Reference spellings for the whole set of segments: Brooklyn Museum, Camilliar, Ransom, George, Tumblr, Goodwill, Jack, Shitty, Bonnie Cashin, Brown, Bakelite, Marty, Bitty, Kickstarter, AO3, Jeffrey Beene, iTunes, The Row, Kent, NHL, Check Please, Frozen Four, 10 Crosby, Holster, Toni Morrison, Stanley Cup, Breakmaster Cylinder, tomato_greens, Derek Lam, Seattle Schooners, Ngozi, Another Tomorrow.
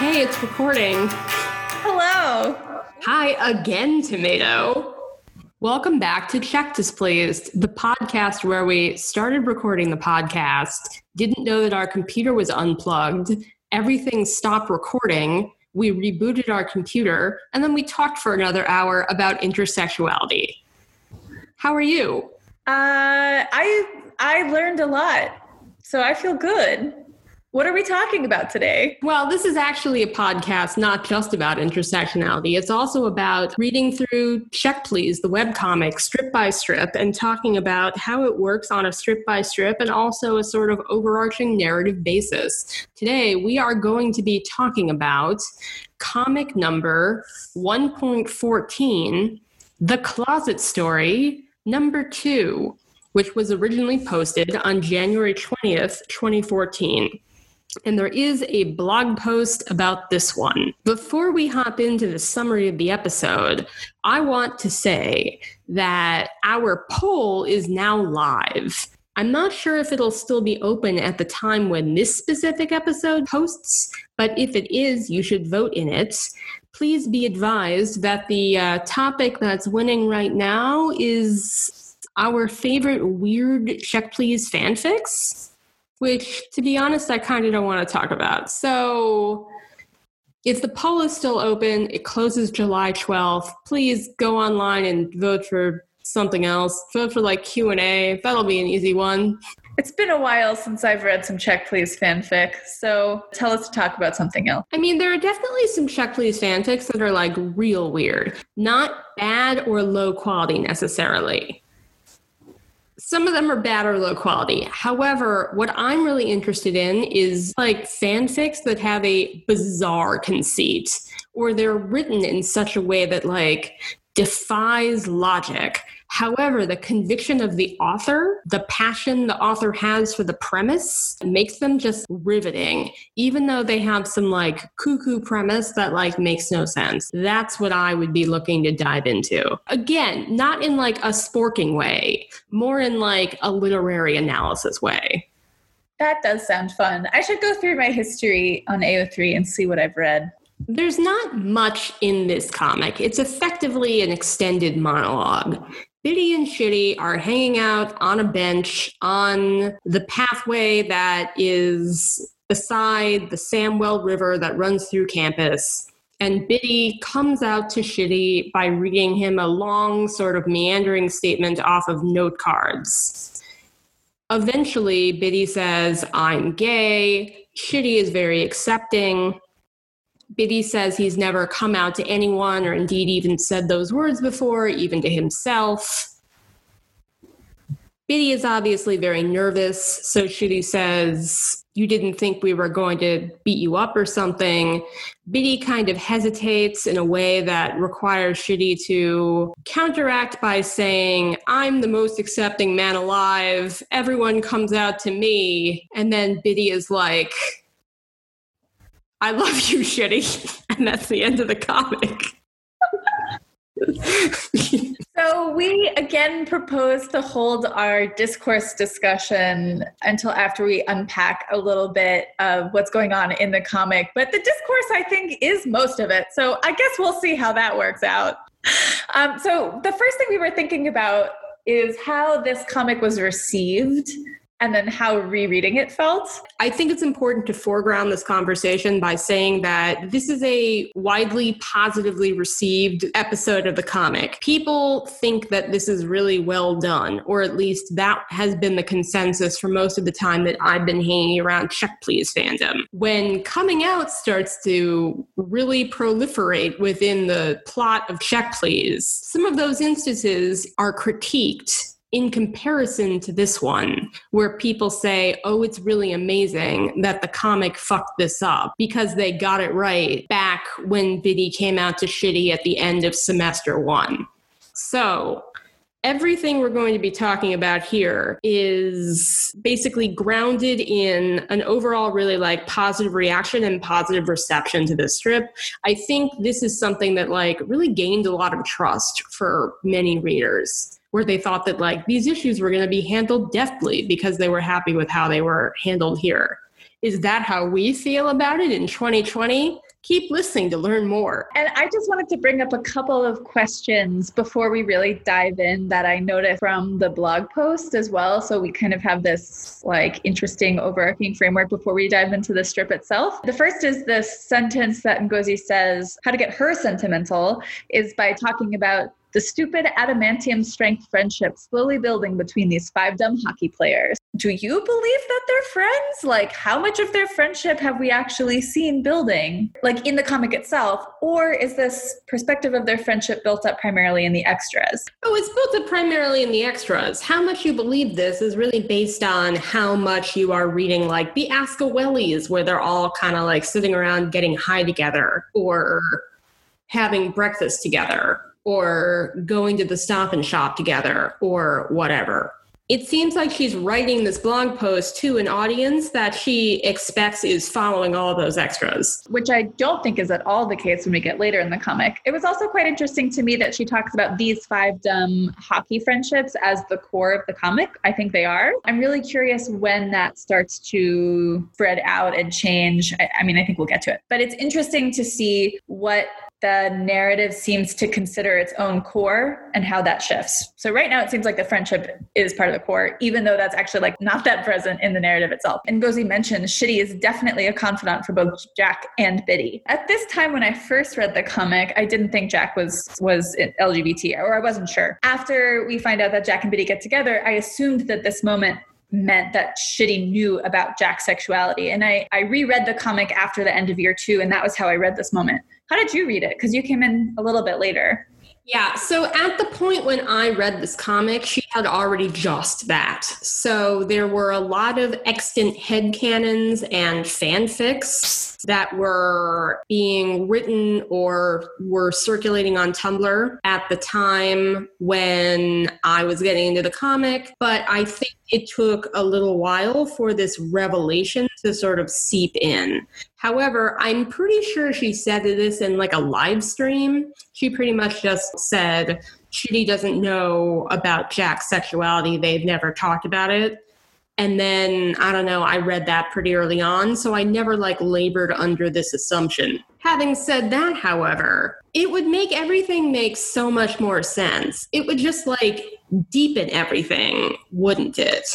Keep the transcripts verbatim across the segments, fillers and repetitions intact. Hey, it's recording. Hello. Hi again, Tomato. Welcome back to Check Displeased, the podcast where we started recording the podcast, didn't know that our computer was unplugged, everything stopped recording, we rebooted our computer, and then we talked for another hour about intersexuality. How are you? Uh, I I learned a lot, so I feel good. What are we talking about today? Well, this is actually a podcast not just about intersectionality. It's also about reading through Check Please, the webcomic, strip by strip, and talking about how it works on a strip by strip and also a sort of overarching narrative basis. Today, we are going to be talking about comic number one point fourteen, The Closet Story, number two, which was originally posted on January twentieth, twenty fourteen. And there is a blog post about this one. Before we hop into the summary of the episode, I want to say that our poll is now live. I'm not sure if it'll still be open at the time when this specific episode posts, but if it is, you should vote in it. Please be advised that the uh, topic that's winning right now is our favorite weird Check Please fanfics, which, to be honest, I kind of don't want to talk about. So if the poll is still open, it closes July twelfth. Please go online and vote for something else. Vote for, like, Q and A. That'll be an easy one. It's been a while since I've read some Check Please fanfic, so tell us to talk about something else. I mean, there are definitely some Check Please fanfics that are, like, real weird. Not bad or low quality, necessarily. Some of them are bad or low quality. However, what I'm really interested in is like fanfics that have a bizarre conceit, or they're written in such a way that like defies logic. However, the conviction of the author, the passion the author has for the premise, makes them just riveting, even though they have some like cuckoo premise that like makes no sense. That's what I would be looking to dive into. Again, not in like a sporking way, more in like a literary analysis way. That does sound fun. I should go through my history on A O three and see what I've read. There's not much in this comic. It's effectively an extended monologue. Bitty and Shitty are hanging out on a bench on the pathway that is beside the Samwell River that runs through campus. And Bitty comes out to Shitty by reading him a long sort of meandering statement off of note cards. Eventually, Bitty says, "I'm gay." Shitty is very accepting. Bitty says he's never come out to anyone or indeed even said those words before, even to himself. Bitty is obviously very nervous, so Shitty says, "You didn't think we were going to beat you up or something." Bitty kind of hesitates in a way that requires Shitty to counteract by saying, "I'm the most accepting man alive. Everyone comes out to me." And then Bitty is like, "I love you, Shitty." And that's the end of the comic. So we again propose to hold our discourse discussion until after we unpack a little bit of what's going on in the comic. But the discourse, I think, is most of it. So I guess we'll see how that works out. Um, so the first thing we were thinking about is how this comic was received, and then how rereading it felt. I think it's important to foreground this conversation by saying that this is a widely positively received episode of the comic. People think that this is really well done, or at least that has been the consensus for most of the time that I've been hanging around Check Please fandom. When coming out starts to really proliferate within the plot of Check Please, some of those instances are critiqued in comparison to this one, where people say, "Oh, it's really amazing that the comic fucked this up," because they got it right back when Bitty came out to Shitty at the end of semester one. So everything we're going to be talking about here is basically grounded in an overall really like positive reaction and positive reception to this strip. I think this is something that like really gained a lot of trust for many readers, where they thought that like these issues were going to be handled deftly because they were happy with how they were handled here. Is that how we feel about it in twenty twenty? Keep listening to learn more. And I just wanted to bring up a couple of questions before we really dive in that I noticed from the blog post as well. So we kind of have this like interesting overarching framework before we dive into the strip itself. The first is this sentence that Ngozi says, how to get her sentimental is by talking about the stupid adamantium strength friendship slowly building between these five dumb hockey players. Do you believe that they're friends? Like, how much of their friendship have we actually seen building, like in the comic itself? Or is this perspective of their friendship built up primarily in the extras? Oh, it's built up primarily in the extras. How much you believe this is really based on how much you are reading, like the Askawellies, where they're all kind of like sitting around getting high together or having breakfast together, or going to the Stop and Shop together, or whatever. It seems like she's writing this blog post to an audience that she expects is following all those extras. Which I don't think is at all the case when we get later in the comic. It was also quite interesting to me that she talks about these five dumb hockey friendships as the core of the comic. I think they are. I'm really curious when that starts to spread out and change. I, I mean, I think we'll get to it. But it's interesting to see what the narrative seems to consider its own core and how that shifts. So right now it seems like the friendship is part of the core, even though that's actually like not that present in the narrative itself. And Ngozi mentioned Shitty is definitely a confidant for both Jack and Bitty. At this time when I first read the comic, I didn't think Jack was was L G B T, or I wasn't sure. After we find out that Jack and Bitty get together, I assumed that this moment meant that Shitty knew about Jack's sexuality. And I, I reread the comic after the end of year two, and that was how I read this moment. How did you read it? Because you came in a little bit later. Yeah, so at the point when I read this comic, she had already just that. So there were a lot of extant headcanons and fanfics that were being written or were circulating on Tumblr at the time when I was getting into the comic. But I think it took a little while for this revelation to sort of seep in. However, I'm pretty sure she said this in like a live stream. She pretty much just said Shitty doesn't know about Jack's sexuality. They've never talked about it. And then, I don't know, I read that pretty early on, so I never like labored under this assumption. Having said that, however, it would make everything make so much more sense. It would just like deepen everything, wouldn't it?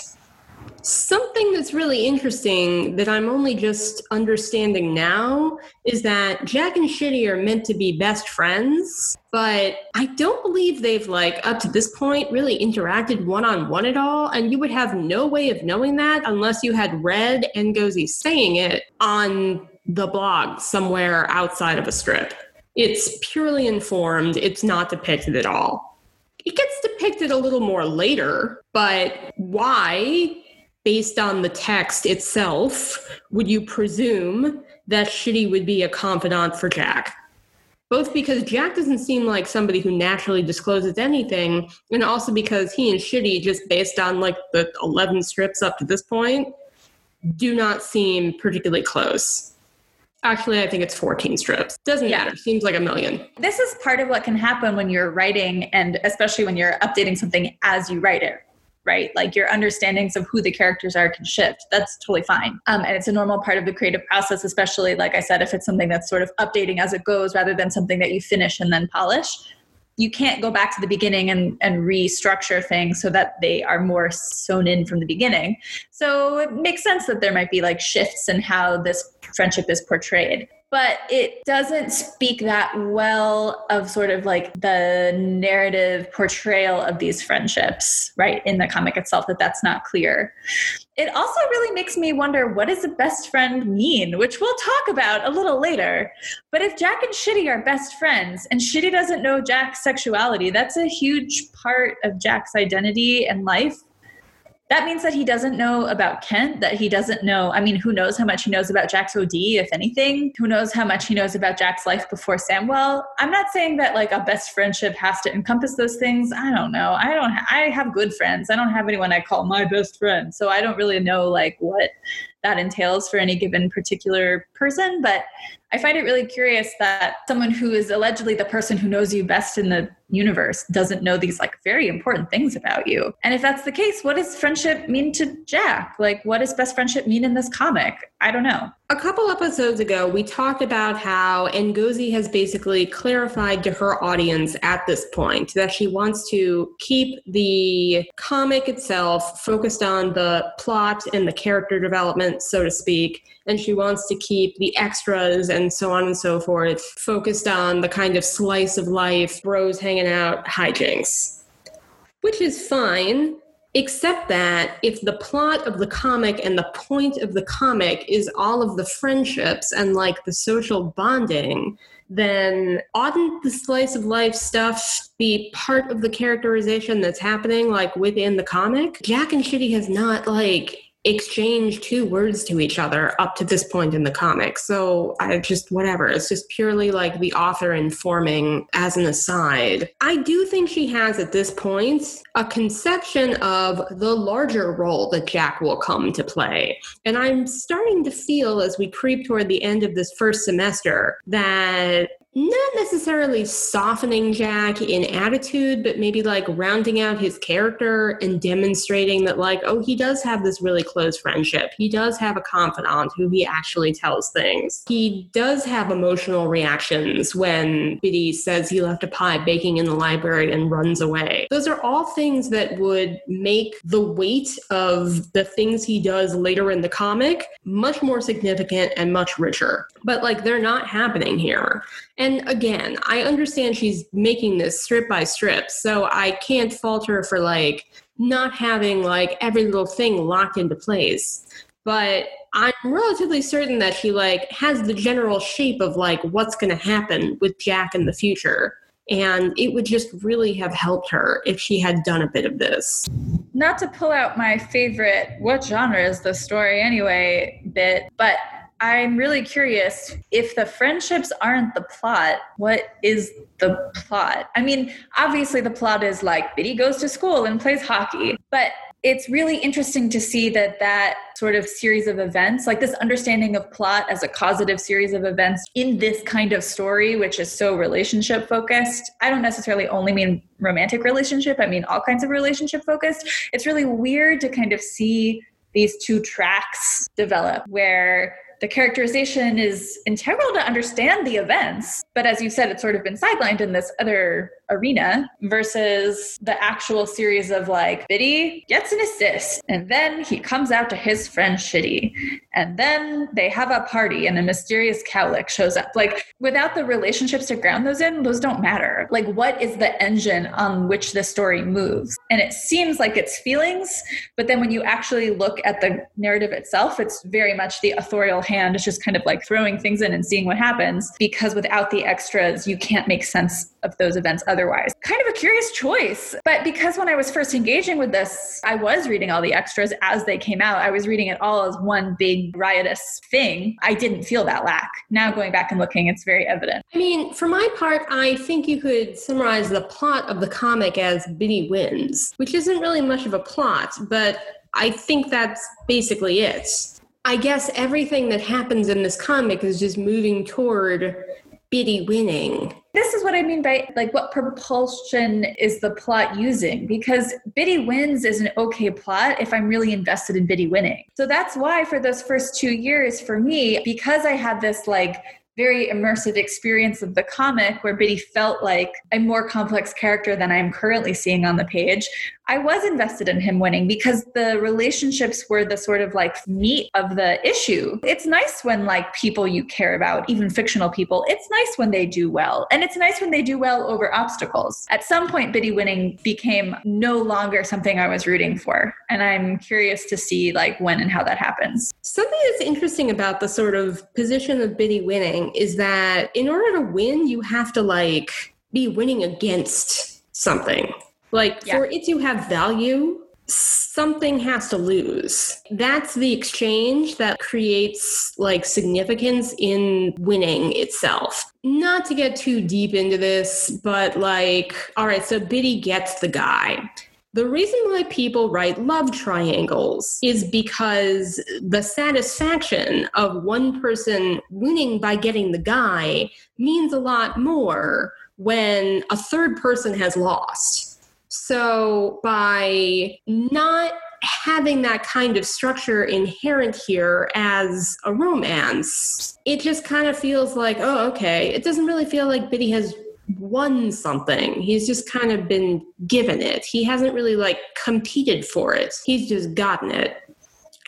Something that's really interesting that I'm only just understanding now is that Jack and Shitty are meant to be best friends, but I don't believe they've, like, up to this point really interacted one-on-one at all, and you would have no way of knowing that unless you had read Ngozi saying it on the blog somewhere outside of a strip. It's purely informed. It's not depicted at all. It gets depicted a little more later, but why, based on the text itself, would you presume that Shitty would be a confidant for Jack? Both because Jack doesn't seem like somebody who naturally discloses anything, and also because he and Shitty, just based on like the eleven strips up to this point, do not seem particularly close. Actually, I think it's fourteen strips. Doesn't yeah. matter. Seems like a million. This is part of what can happen when you're writing, and especially when you're updating something as you write it, right? Like your understandings of who the characters are can shift. That's totally fine. Um, and it's a normal part of the creative process, especially, like I said, if it's something that's sort of updating as it goes rather than something that you finish and then polish. You can't go back to the beginning and, and restructure things so that they are more sewn in from the beginning. So it makes sense that there might be like shifts in how this friendship is portrayed. But it doesn't speak that well of sort of like the narrative portrayal of these friendships, right, in the comic itself, that that's not clear. It also really makes me wonder, what does a best friend mean? Which we'll talk about a little later. But if Jack and Shitty are best friends and Shitty doesn't know Jack's sexuality, that's a huge part of Jack's identity and life. That means that he doesn't know about Kent, that he doesn't know, I mean, who knows how much he knows about Jack's O D, if anything? Who knows how much he knows about Jack's life before Samwell? I'm not saying that, like, a best friendship has to encompass those things. I don't know. I don't, ha- I have good friends. I don't have anyone I call my best friend. So I don't really know, like, what that entails for any given particular person. But I find it really curious that someone who is allegedly the person who knows you best in the universe doesn't know these like very important things about you. And if that's the case, what does friendship mean to Jack? Like, what does best friendship mean in this comic? I don't know. a couple episodes ago, we talked about how Ngozi has basically clarified to her audience at this point that she wants to keep the comic itself focused on the plot and the character development, so to speak, and she wants to keep the extras and so on and so forth focused on the kind of slice of life, bros hanging out, hijinks, which is fine. Except that if the plot of the comic and the point of the comic is all of the friendships and, like, the social bonding, then oughtn't the slice of life stuff be part of the characterization that's happening, like, within the comic? Jack and Shitty has not, like, exchanged two words to each other up to this point in the comic. So I just, whatever. It's just purely, like, the author informing as an aside. I do think she has, at this point, a conception of the larger role that Jack will come to play. And I'm starting to feel, as we creep toward the end of this first semester, that not necessarily softening Jack in attitude, but maybe, like, rounding out his character and demonstrating that, like, oh, he does have this really close friendship. He does have a confidant who he actually tells things. He does have emotional reactions when Bitty says he left a pie baking in the library and runs away. Those are all things that would make the weight of the things he does later in the comic much more significant and much richer. But, like, they're not happening here. And again, I understand she's making this strip by strip, so I can't fault her for, like, not having, like, every little thing locked into place. But I'm relatively certain that she, like, has the general shape of, like, what's going to happen with Jack in the future. And it would just really have helped her if she had done a bit of this. Not to pull out my favorite, what genre is this story anyway, bit, but I'm really curious, if the friendships aren't the plot, what is the plot? I mean, obviously the plot is, like, Bitty goes to school and plays hockey, but it's really interesting to see that that sort of series of events, like, this understanding of plot as a causative series of events in this kind of story, which is so relationship focused. I don't necessarily only mean romantic relationship. I mean all kinds of relationship focused. It's really weird to kind of see these two tracks develop where the characterization is integral to understand the events, but as you said, it's sort of been sidelined in this other arena versus the actual series of, like, Bitty gets an assist, and then he comes out to his friend Shitty, and then they have a party, and a mysterious cowlick shows up. Like, without the relationships to ground those in, those don't matter. Like, what is the engine on which the story moves? And it seems like it's feelings, but then when you actually look at the narrative itself, it's very much the authorial hand. It's just kind of like throwing things in and seeing what happens, because without the extras, you can't make sense of those events otherwise. Kind of a curious choice. But because when I was first engaging with this, I was reading all the extras as they came out. I was reading it all as one big riotous thing. I didn't feel that lack. Now going back and looking, it's very evident. I mean, for my part, I think you could summarize the plot of the comic as Bitty wins, which isn't really much of a plot, but I think that's basically it. I guess everything that happens in this comic is just moving toward Bitty winning. This is what I mean by, like, what propulsion is the plot using? Because Bitty wins is an okay plot if I'm really invested in Bitty winning. So that's why for those first two years for me, because I had this, like, very immersive experience of the comic where Bitty felt like a more complex character than I am currently seeing on the page, I was invested in him winning because the relationships were the sort of, like, meat of the issue. It's nice when, like, people you care about, even fictional people, it's nice when they do well. And it's nice when they do well over obstacles. At some point, Bitty winning became no longer something I was rooting for. And I'm curious to see, like, when and how that happens. Something that's interesting about the sort of position of Bitty winning is that in order to win, you have to, like, be winning against something. Like, yeah. For it to have value, something has to lose. That's the exchange that creates, like, significance in winning itself. Not to get too deep into this, but, like, all right, so Bitty gets the guy. The reason why people write love triangles is because the satisfaction of one person winning by getting the guy means a lot more when a third person has lost. So by not having that kind of structure inherent here as a romance. It just kind of feels like, oh, okay. It doesn't really feel like Bitty has won something. He's just kind of been given it. He hasn't really like competed for it. He's just gotten it.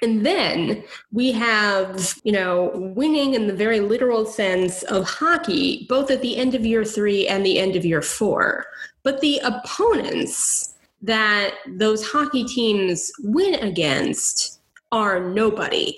And then we have, you know, winning in the very literal sense of hockey, both at the end of year three and the end of year four. But the opponents that those hockey teams win against are nobody.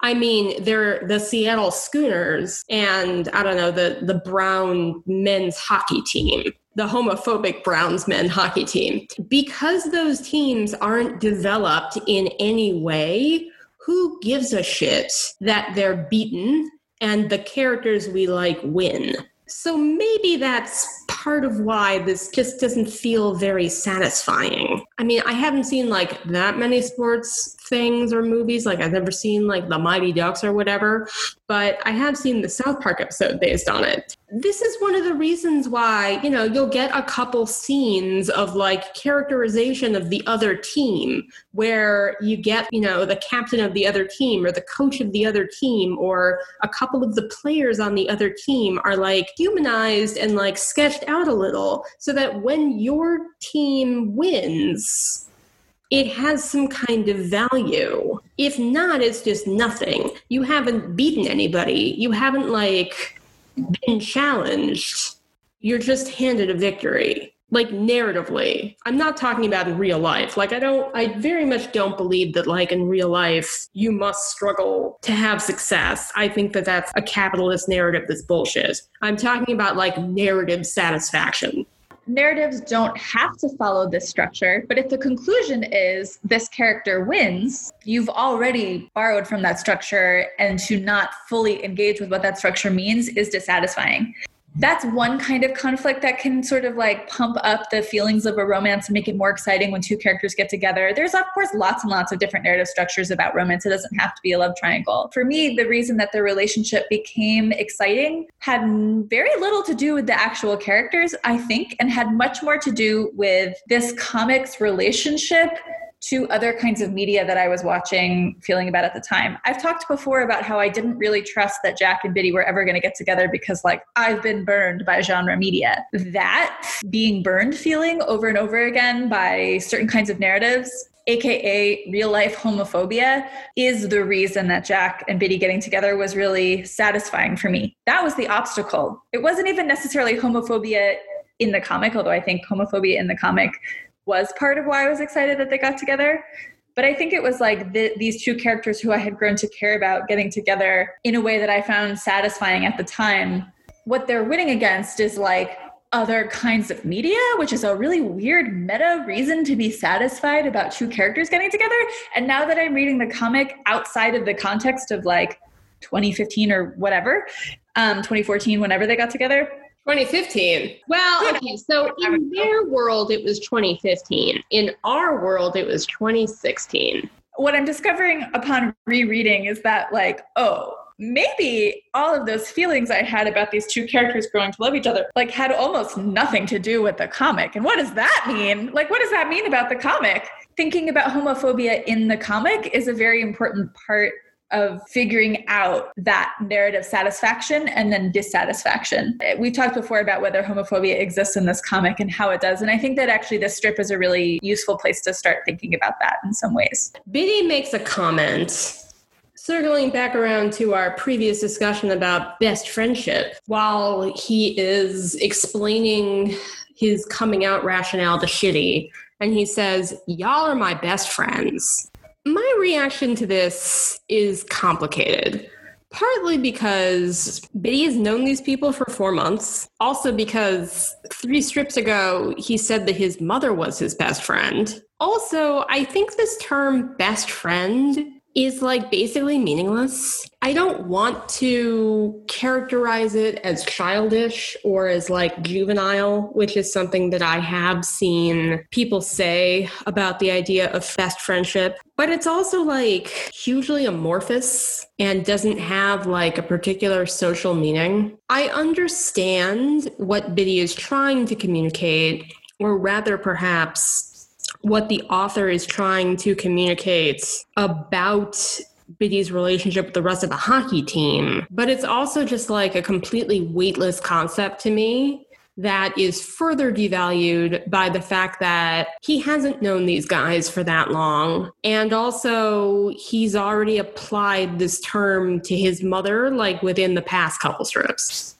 I mean, they're the Seattle Schooners and, I don't know, the, the Brown men's hockey team, the homophobic Browns men hockey team. Because those teams aren't developed in any way, who gives a shit that they're beaten and the characters we like win? So maybe that's part of why this just doesn't feel very satisfying. I mean, I haven't seen, like, that many sports things or movies. Like, I've never seen, like, The Mighty Ducks or whatever. But I have seen the South Park episode based on it. This is one of the reasons why, you know, you'll get a couple scenes of, like, characterization of the other team where you get, you know, the captain of the other team or the coach of the other team or a couple of the players on the other team are, like, humanized and, like, sketched out a little so that when your team wins, it has some kind of value. If not, it's just nothing. You haven't beaten anybody. You haven't, like, been challenged. You're just handed a victory, like, narratively. I'm not talking about in real life. Like, I don't, I very much don't believe that, like, in real life, you must struggle to have success. I think that that's a capitalist narrative that's bullshit. I'm talking about, like, narrative satisfaction. Narratives don't have to follow this structure, but if the conclusion is this character wins, you've already borrowed from that structure, and to not fully engage with what that structure means is dissatisfying. That's one kind of conflict that can sort of like pump up the feelings of a romance and make it more exciting when two characters get together. There's, of course, lots and lots of different narrative structures about romance. It doesn't have to be a love triangle. For me, the reason that their relationship became exciting had very little to do with the actual characters, I think, and had much more to do with this comic's relationship to other kinds of media that I was watching, feeling about at the time. I've talked before about how I didn't really trust that Jack and Bitty were ever going to get together because, like, I've been burned by genre media. That being burned feeling over and over again by certain kinds of narratives, A K A real life homophobia, is the reason that Jack and Bitty getting together was really satisfying for me. That was the obstacle. It wasn't even necessarily homophobia in the comic, although I think homophobia in the comic was part of why I was excited that they got together. But I think it was like the, these two characters who I had grown to care about getting together in a way that I found satisfying at the time. What they're winning against is like other kinds of media, which is a really weird meta reason to be satisfied about two characters getting together. And now that I'm reading the comic outside of the context of like twenty fifteen or whatever, um, twenty fourteen, whenever they got together, twenty fifteen. Well, okay, so in their world, it was twenty fifteen. In our world, it was twenty sixteen. What I'm discovering upon rereading is that, like, oh, maybe all of those feelings I had about these two characters growing to love each other, like, had almost nothing to do with the comic. And what does that mean? Like, what does that mean about the comic? Thinking about homophobia in the comic is a very important part of figuring out that narrative satisfaction and then dissatisfaction. We talked before about whether homophobia exists in this comic and how it does. And I think that actually this strip is a really useful place to start thinking about that in some ways. Bitty makes a comment, circling back around to our previous discussion about best friendship, while he is explaining his coming out rationale to Shitty. And he says, "Y'all are my best friends." My reaction to this is complicated, partly because Bitty has known these people for four months, also because three strips ago he said that his mother was his best friend. Also, I think this term best friend is like basically meaningless. I don't want to characterize it as childish or as like juvenile, which is something that I have seen people say about the idea of best friendship. But it's also like hugely amorphous and doesn't have like a particular social meaning. I understand what Bitty is trying to communicate, or rather perhaps what the author is trying to communicate about Biddy's relationship with the rest of the hockey team. But it's also just like a completely weightless concept to me that is further devalued by the fact that he hasn't known these guys for that long. And also, he's already applied this term to his mother, like, within the past couple strips.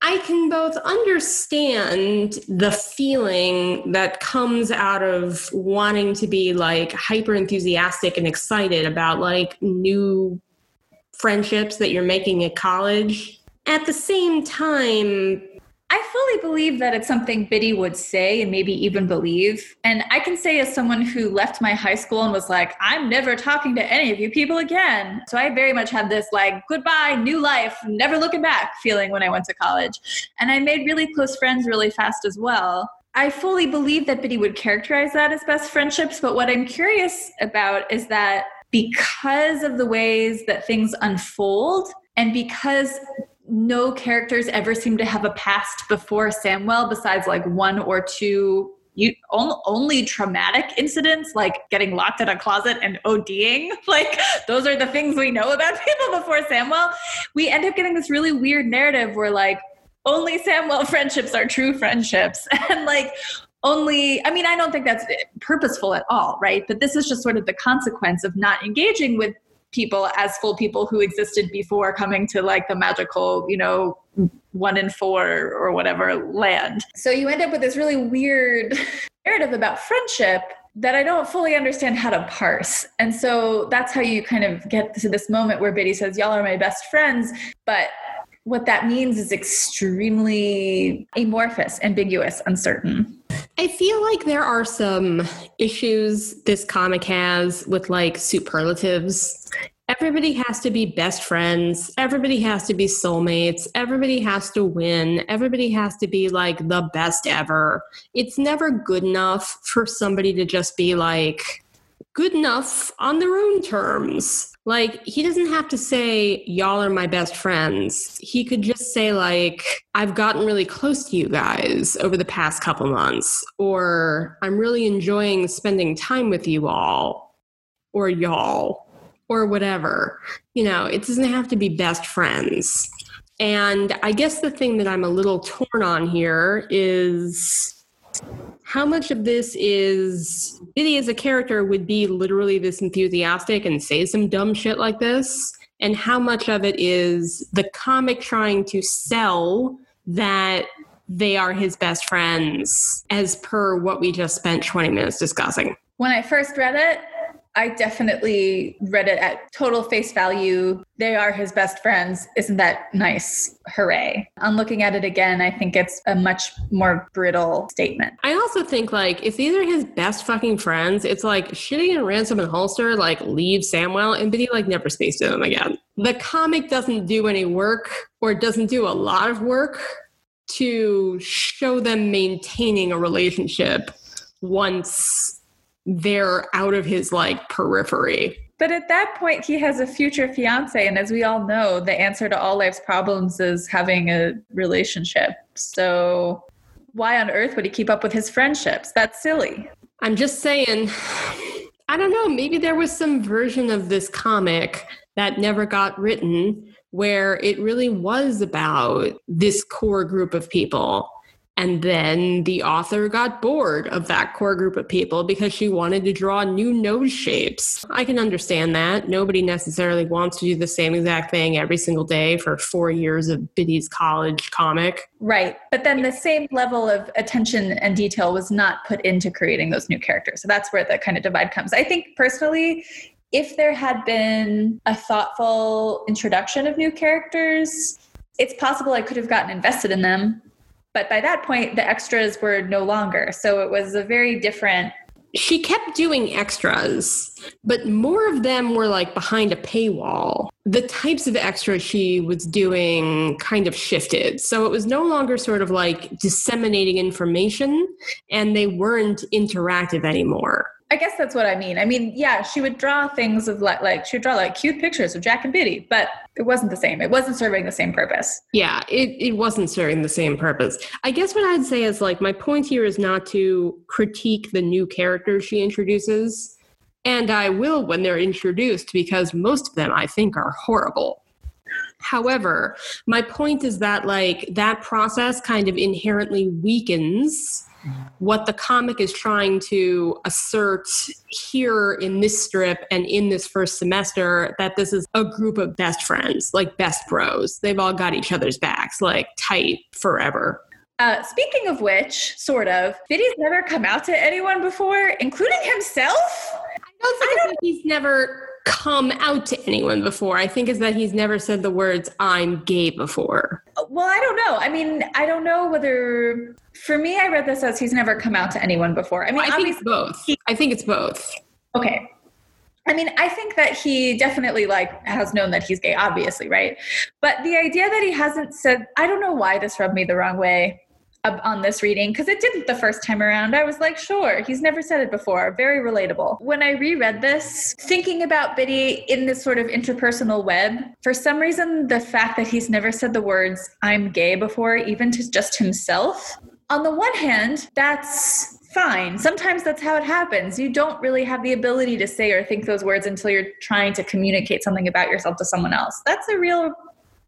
I can both understand the feeling that comes out of wanting to be, like, hyper-enthusiastic and excited about, like, new friendships that you're making at college. At the same time, I fully believe that it's something Bitty would say and maybe even believe. And I can say, as someone who left my high school and was like, I'm never talking to any of you people again. So I very much had this like, goodbye, new life, never looking back feeling when I went to college. And I made really close friends really fast as well. I fully believe that Bitty would characterize that as best friendships. But what I'm curious about is that because of the ways that things unfold and because no characters ever seem to have a past before Samwell, besides like one or two you, only traumatic incidents, like getting locked in a closet and ODing. Like, those are the things we know about people before Samwell. We end up getting this really weird narrative where like only Samwell friendships are true friendships. And like only, I mean, I don't think that's purposeful at all, right? But this is just sort of the consequence of not engaging with people as full people who existed before coming to like the magical, you know, one in four or whatever land. So you end up with this really weird narrative about friendship that I don't fully understand how to parse. And so that's how you kind of get to this moment where Bitty says, y'all are my best friends. But what that means is extremely amorphous, ambiguous, uncertain. I feel like there are some issues this comic has with, like, superlatives. Everybody has to be best friends. Everybody has to be soulmates. Everybody has to win. Everybody has to be, like, the best ever. It's never good enough for somebody to just be, like, good enough on their own terms. Like, he doesn't have to say, y'all are my best friends. He could just say, like, I've gotten really close to you guys over the past couple months, or I'm really enjoying spending time with you all, or y'all, or whatever. You know, it doesn't have to be best friends. And I guess the thing that I'm a little torn on here is how much of this is Bitty as a character would be literally this enthusiastic and say some dumb shit like this, and how much of it is the comic trying to sell that they are his best friends as per what we just spent twenty minutes discussing. When I first read it, I definitely read it at total face value. They are his best friends. Isn't that nice? Hooray. On looking at it again, I think it's a much more brittle statement. I also think, like, if these are his best fucking friends, it's like Shitty and Ransom and Holster, like, leave Samwell, and Bitty, like, never speaks to them again. The comic doesn't do any work, or doesn't do a lot of work, to show them maintaining a relationship once they're out of his, like, periphery. But at that point, he has a future fiance. And as we all know, the answer to all life's problems is having a relationship. So why on earth would he keep up with his friendships? That's silly. I'm just saying, I don't know, maybe there was some version of this comic that never got written where it really was about this core group of people. And then the author got bored of that core group of people because she wanted to draw new nose shapes. I can understand that. Nobody necessarily wants to do the same exact thing every single day for four years of Biddy's college comic. Right. But then the same level of attention and detail was not put into creating those new characters. So that's where the kind of divide comes. I think personally, if there had been a thoughtful introduction of new characters, it's possible I could have gotten invested in them. But by that point, the extras were no longer. So it was a very different... She kept doing extras, but more of them were, like, behind a paywall. The types of extras she was doing kind of shifted. So it was no longer sort of, like, disseminating information, and they weren't interactive anymore. I guess that's what I mean. I mean, yeah, she would draw things of like, like she would draw like cute pictures of Jack and Bitty, but it wasn't the same. It wasn't serving the same purpose. Yeah, it, it wasn't serving the same purpose. I guess what I'd say is like, my point here is not to critique the new characters she introduces. And I will when they're introduced, because most of them I think are horrible. However, my point is that like that process kind of inherently weakens what the comic is trying to assert here in this strip and in this first semester, that this is a group of best friends, like best bros. They've all got each other's backs, like tight forever. Uh, speaking of which, sort of, Bitty's never come out to anyone before, including himself. I don't think I don't... That he's never come out to anyone before. I think is that he's never said the words, I'm gay before. Well, I don't know. I mean, I don't know whether... For me, I read this as he's never come out to anyone before. I mean, well, I obviously... think it's both. He... I think it's both. Okay. I mean, I think that he definitely, like, has known that he's gay, obviously, right? But the idea that he hasn't said... I don't know why this rubbed me the wrong way on this reading, because it didn't the first time around. I was like, sure, he's never said it before. Very relatable. When I reread this, thinking about Bitty in this sort of interpersonal web, for some reason, the fact that he's never said the words, I'm gay before, even to just himself, on the one hand, that's fine. Sometimes that's how it happens. You don't really have the ability to say or think those words until you're trying to communicate something about yourself to someone else. That's a real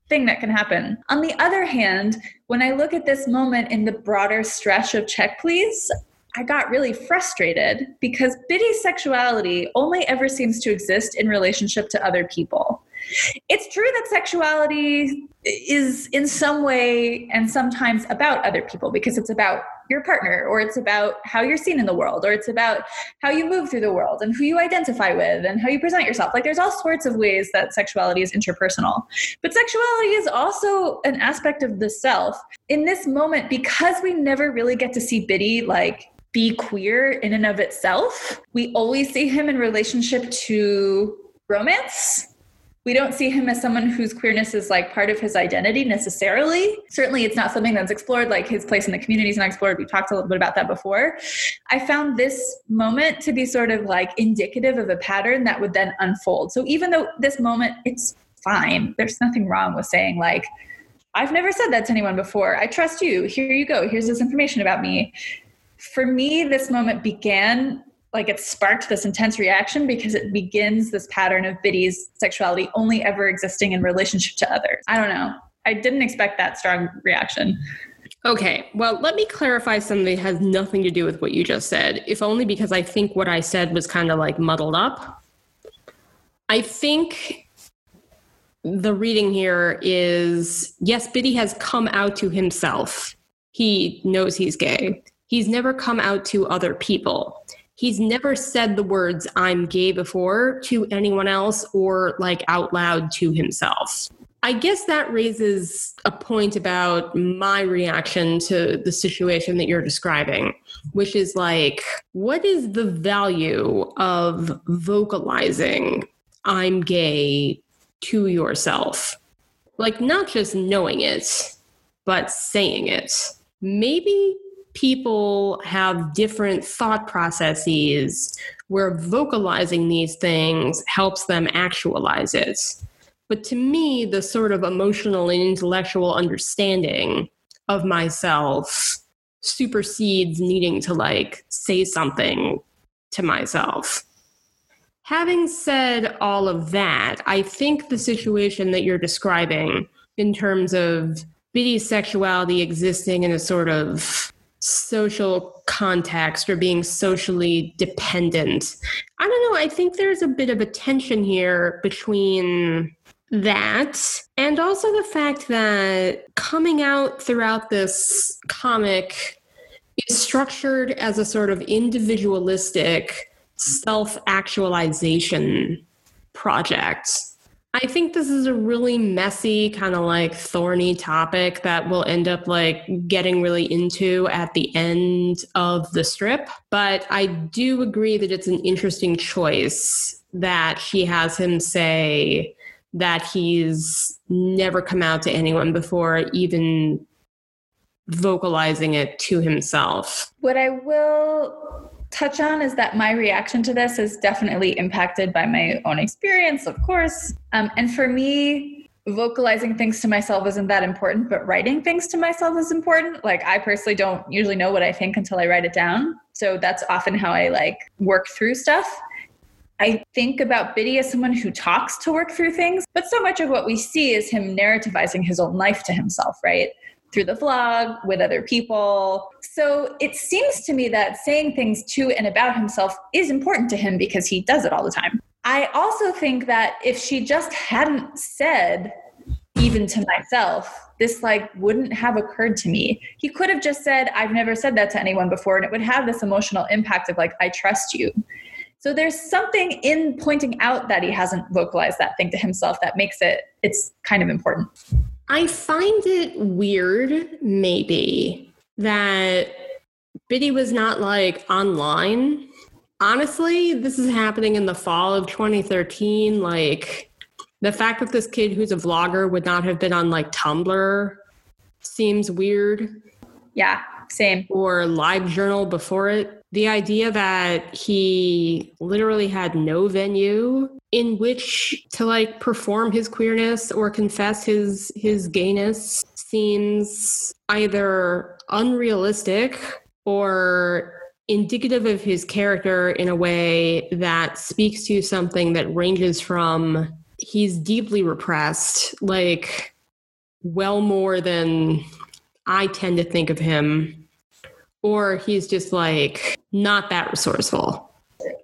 thing that can happen. On the other hand, when I look at this moment in the broader stretch of Check Please, I got really frustrated because Bitty's sexuality only ever seems to exist in relationship to other people. It's true that sexuality is in some way and sometimes about other people because it's about your partner, or it's about how you're seen in the world, or it's about how you move through the world and who you identify with and how you present yourself. Like there's all sorts of ways that sexuality is interpersonal. But sexuality is also an aspect of the self. In this moment, because we never really get to see Bitty like be queer in and of itself, we always see him in relationship to romance. We don't see him as someone whose queerness is like part of his identity necessarily. Certainly it's not something that's explored, like his place in the community is not explored. We talked a little bit about that before. I found this moment to be sort of like indicative of a pattern that would then unfold. So even though this moment, it's fine. There's nothing wrong with saying like, I've never said that to anyone before. I trust you. Here you go. Here's this information about me. For me, this moment began... Like it sparked this intense reaction because it begins this pattern of Bitty's sexuality only ever existing in relationship to others. I don't know. I didn't expect that strong reaction. Okay. Well, let me clarify something that has nothing to do with what you just said, if only because I think what I said was kind of like muddled up. I think the reading here is, yes, Bitty has come out to himself. He knows he's gay. He's never come out to other people. He's never said the words, I'm gay before to anyone else or like out loud to himself. I guess that raises a point about my reaction to the situation that you're describing, which is like, what is the value of vocalizing I'm gay to yourself? Like not just knowing it, but saying it. Maybe people have different thought processes where vocalizing these things helps them actualize it. But to me, the sort of emotional and intellectual understanding of myself supersedes needing to like say something to myself. Having said all of that, I think the situation that you're describing in terms of Bitty's sexuality existing in a sort of social context or being socially dependent. I don't know. I think there's a bit of a tension here between that and also the fact that coming out throughout this comic is structured as a sort of individualistic self-actualization project. I think this is a really messy, kind of like thorny topic that we'll end up like getting really into at the end of the strip. But I do agree that it's an interesting choice that she has him say that he's never come out to anyone before, even vocalizing it to himself. What I will touch on is that my reaction to this is definitely impacted by my own experience, of course. Um, and for me, vocalizing things to myself isn't that important, but writing things to myself is important. Like, I personally don't usually know what I think until I write it down. So that's often how I like work through stuff. I think about Bitty as someone who talks to work through things, but so much of what we see is him narrativizing his own life to himself, right? Through the vlog, with other people. So it seems to me that saying things to and about himself is important to him because he does it all the time. I also think that if she just hadn't said, even to myself, this like wouldn't have occurred to me. He could have just said, I've never said that to anyone before, and it would have this emotional impact of like, I trust you. So there's something in pointing out that he hasn't vocalized that thing to himself that makes it, it's kind of important. I find it weird, maybe, that Bitty was not like online. Honestly, this is happening in the fall of twenty thirteen. Like, the fact that this kid who's a vlogger would not have been on like Tumblr seems weird. Yeah, same. Or LiveJournal before it. The idea that he literally had no venue in which to like perform his queerness or confess his his gayness seems either unrealistic or indicative of his character in a way that speaks to something that ranges from he's deeply repressed, like well more than I tend to think of him, or he's just like not that resourceful.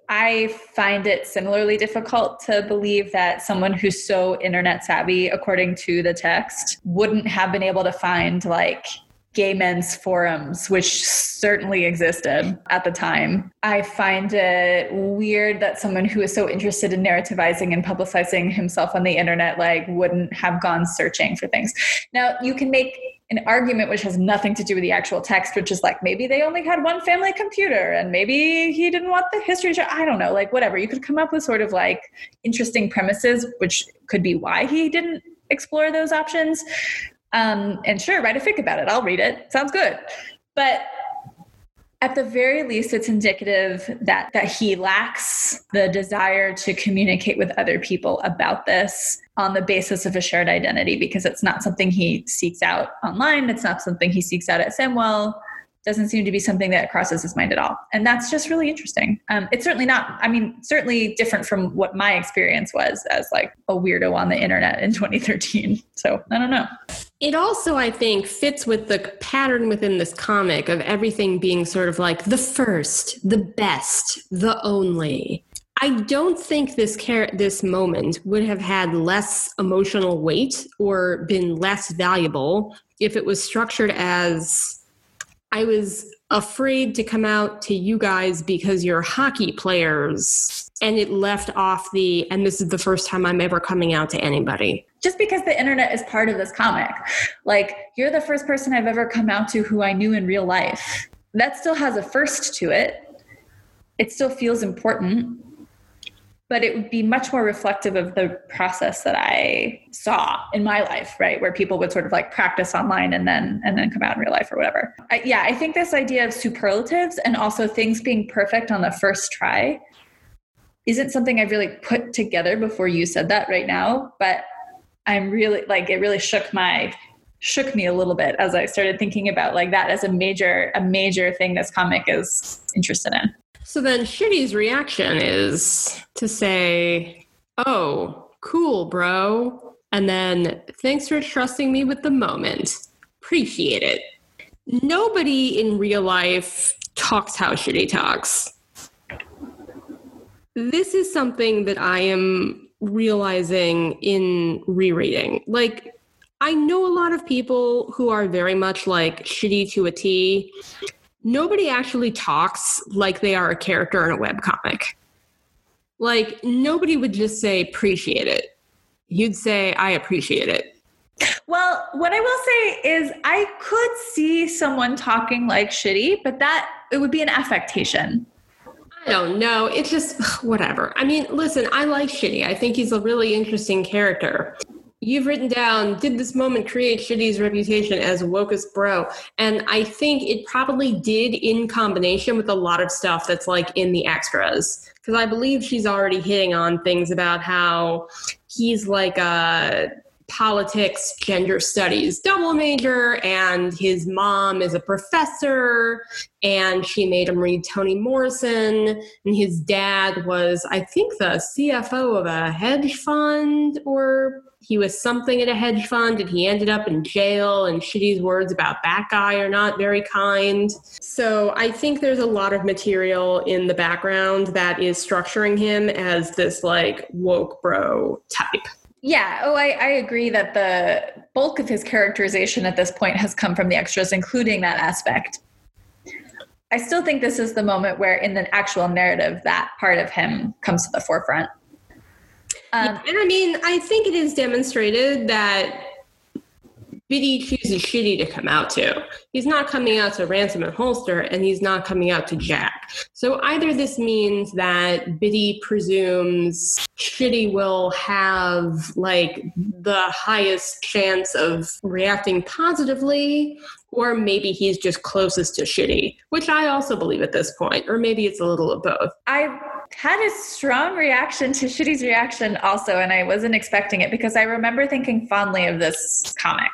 I find it similarly difficult to believe that someone who's so internet savvy, according to the text, wouldn't have been able to find like gay men's forums, which certainly existed at the time. I find it weird that someone who is so interested in narrativizing and publicizing himself on the internet, like, wouldn't have gone searching for things. Now, you can make an argument which has nothing to do with the actual text, which is like, maybe they only had one family computer and maybe he didn't want the history show. I don't know, like, whatever. You could come up with sort of like interesting premises, which could be why he didn't explore those options. Um, and sure, write a fic about it. I'll read it. Sounds good. But at the very least, it's indicative that that he lacks the desire to communicate with other people about this on the basis of a shared identity, because it's not something he seeks out online. It's not something he seeks out at Samwell. Doesn't seem to be something that crosses his mind at all. And that's just really interesting. Um, it's certainly not, I mean, certainly different from what my experience was as like a weirdo on the internet in twenty thirteen. So I don't know. It also, I think, fits with the pattern within this comic of everything being sort of like the first, the best, the only. I don't think this car- this moment would have had less emotional weight or been less valuable if it was structured as, I was afraid to come out to you guys because you're hockey players, and it left off the, and this is the first time I'm ever coming out to anybody. Just because the internet is part of this comic. Like, you're the first person I've ever come out to who I knew in real life. That still has a first to it. It still feels important, but it would be much more reflective of the process that I saw in my life, right? Where people would sort of like practice online and then, and then come out in real life or whatever. I, yeah. I think this idea of superlatives and also things being perfect on the first try isn't something I've really put together before you said that right now, but I'm really like, it really shook my, shook me a little bit as I started thinking about like that as a major, a major thing this comic is interested in. So then Shitty's reaction is to say, oh, cool, bro. And then, thanks for trusting me with the moment. Appreciate it. Nobody in real life talks how Shitty talks. This is something that I am realizing in rereading. Like, I know a lot of people who are very much like Shitty to a T. Nobody actually talks like they are a character in a webcomic. Like, nobody would just say, appreciate it. You'd say, I appreciate it. Well, what I will say is I could see someone talking like Shitty, but that, it would be an affectation. I don't know. It's just, whatever. I mean, listen, I like Shitty. I think he's a really interesting character. You've written down, did this moment create Shitty's reputation as wokest bro? And I think it probably did, in combination with a lot of stuff that's like in the extras. Because I believe she's already hitting on things about how he's like a politics, gender studies double major, and his mom is a professor, and she made him read Toni Morrison, and his dad was, I think, the C F O of a hedge fund, or he was something at a hedge fund, and he ended up in jail, and Shitty's words about that guy are not very kind. So I think there's a lot of material in the background that is structuring him as this, like, woke bro type. Yeah, oh, I, I agree that the bulk of his characterization at this point has come from the extras, including that aspect. I still think this is the moment where, in the actual narrative, that part of him comes to the forefront. Um, yeah, and I mean, I think it is demonstrated that Bitty chooses Shitty to come out to. He's not coming out to Ransom and Holster, and he's not coming out to Jack. So either this means that Bitty presumes Shitty will have, like, the highest chance of reacting positively, or maybe he's just closest to Shitty, which I also believe at this point, or maybe it's a little of both. I had a strong reaction to Shitty's reaction also, and I wasn't expecting it, because I remember thinking fondly of this comic.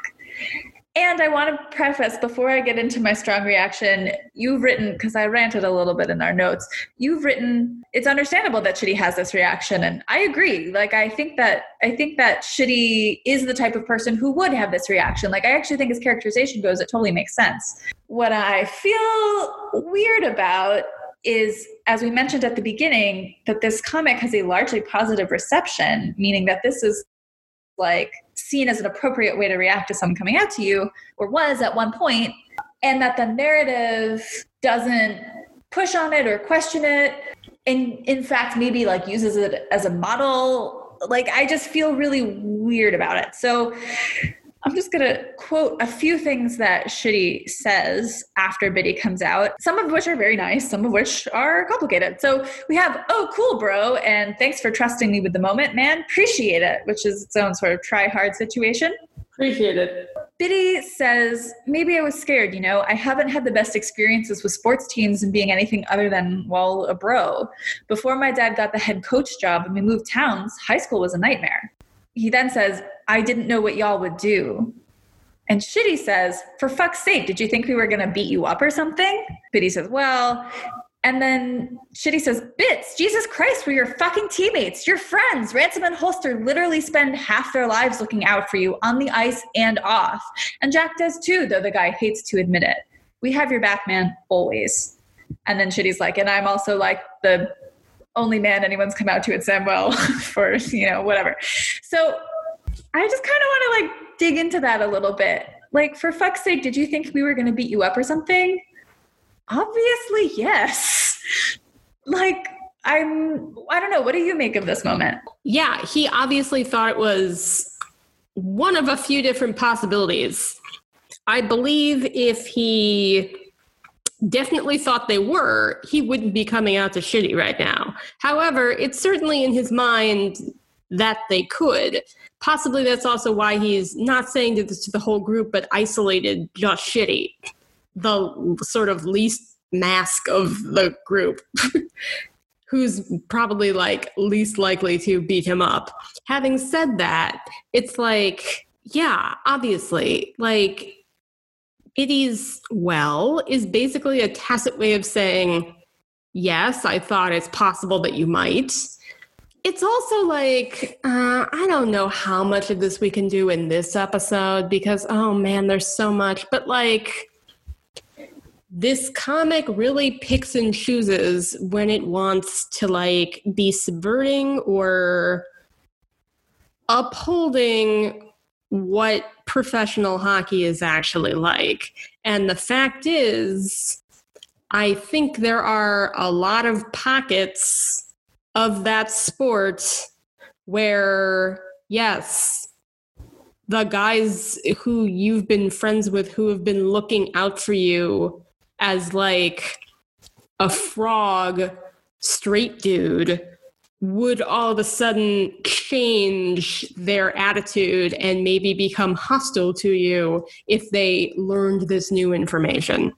And I want to preface, before I get into my strong reaction, you've written, because I ranted a little bit in our notes, you've written, it's understandable that Shitty has this reaction. And I agree. Like, I think that, I think that Shitty is the type of person who would have this reaction. Like, I actually think his characterization goes, it totally makes sense. What I feel weird about is, as we mentioned at the beginning, that this comic has a largely positive reception, meaning that this is, like, seen as an appropriate way to react to someone coming out to you, or was at one point, and that the narrative doesn't push on it or question it, and in fact maybe, like, uses it as a model. Like, I just feel really weird about it. So I'm just going to quote a few things that Shitty says after Bitty comes out, some of which are very nice, some of which are complicated. So we have, "Oh, cool, bro, and thanks for trusting me with the moment, man. Appreciate it," which is its own sort of try-hard situation. Appreciate it. Bitty says, "Maybe I was scared, you know. I haven't had the best experiences with sports teams and being anything other than, well, a bro. Before my dad got the head coach job and we moved towns, high school was a nightmare." He then says, "I didn't know what y'all would do." And Shitty says, "For fuck's sake, did you think we were going to beat you up or something?" Bitty says, "Well," and then Shitty says, "Bits, Jesus Christ, we're your fucking teammates. You're friends. Ransom and Holster literally spend half their lives looking out for you on the ice and off. And Jack does too, though the guy hates to admit it. We have your back, man, always." And then Shitty's like, "And I'm also, like, the only man anyone's come out to at Samwell for, you know, whatever." So I just kind of want to, like, dig into that a little bit. Like, for fuck's sake, did you think we were going to beat you up or something? Obviously, yes. Like, I'm, I don't know. What do you make of this moment? Yeah, he obviously thought it was one of a few different possibilities. I believe if he definitely thought they were, he wouldn't be coming out to Shitty right now. However, it's certainly in his mind that they could. Possibly that's also why he's not saying this to the whole group, but isolated just Shitty, the sort of least mask of the group, who's probably, like, least likely to beat him up. Having said that, it's like, yeah, obviously, like, Bitty's "well" is basically a tacit way of saying, yes, I thought it's possible that you might. It's also like, uh, I don't know how much of this we can do in this episode because, oh man, there's so much. But, like, this comic really picks and chooses when it wants to, like, be subverting or upholding what professional hockey is actually like. And the fact is, I think there are a lot of pockets of that sport where, yes, the guys who you've been friends with, who have been looking out for you as, like, a frog straight dude, would all of a sudden change their attitude and maybe become hostile to you if they learned this new information.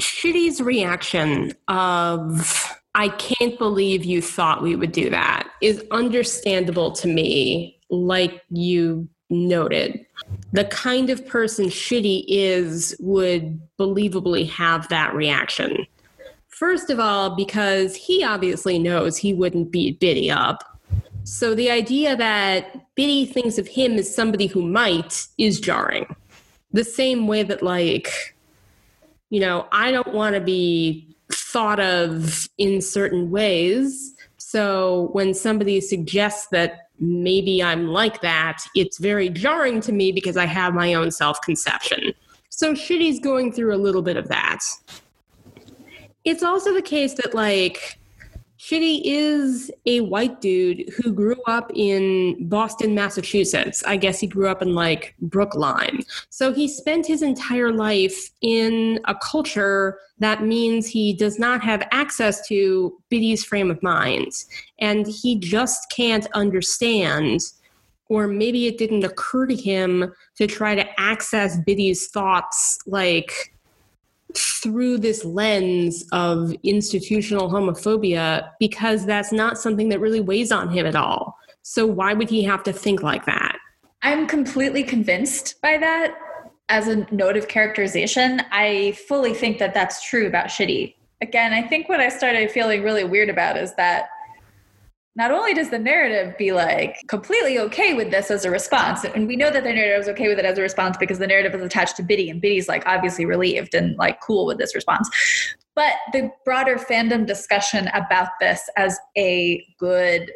Shitty's reaction of, I can't believe you thought we would do that, is understandable to me, like you noted. The kind of person Shitty is would believably have that reaction. First of all, because he obviously knows he wouldn't beat Bitty up. So the idea that Bitty thinks of him as somebody who might is jarring. The same way that, like, you know, I don't want to be thought of in certain ways. So when somebody suggests that maybe I'm like that, it's very jarring to me because I have my own self-conception. So Shitty's going through a little bit of that. It's also the case that, like, Shitty is a white dude who grew up in Boston, Massachusetts. I guess he grew up in, like, Brookline. So he spent his entire life in a culture that means he does not have access to Bitty's frame of mind. And he just can't understand, or maybe it didn't occur to him to try to access Bitty's thoughts, like, through this lens of institutional homophobia, because that's not something that really weighs on him at all. So why would he have to think like that? I'm completely convinced by that as a note of characterization. I fully think that that's true about Shitty. Again, I think what I started feeling really weird about is that not only does the narrative be like completely okay with this as a response, and we know that the narrative is okay with it as a response because the narrative is attached to Bitty, and Biddy's like obviously relieved and like cool with this response. But the broader fandom discussion about this as a good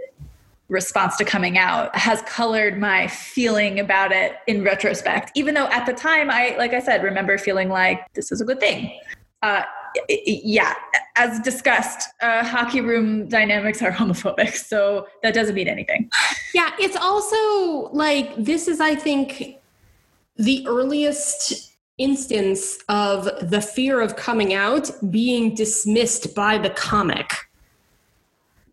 response to coming out has colored my feeling about it in retrospect, even though at the time I, like I said, remember feeling like this is a good thing. Uh, yeah, as discussed, uh, hockey room dynamics are homophobic, so that doesn't mean anything. Yeah, it's also like this is, I think, the earliest instance of the fear of coming out being dismissed by the comic.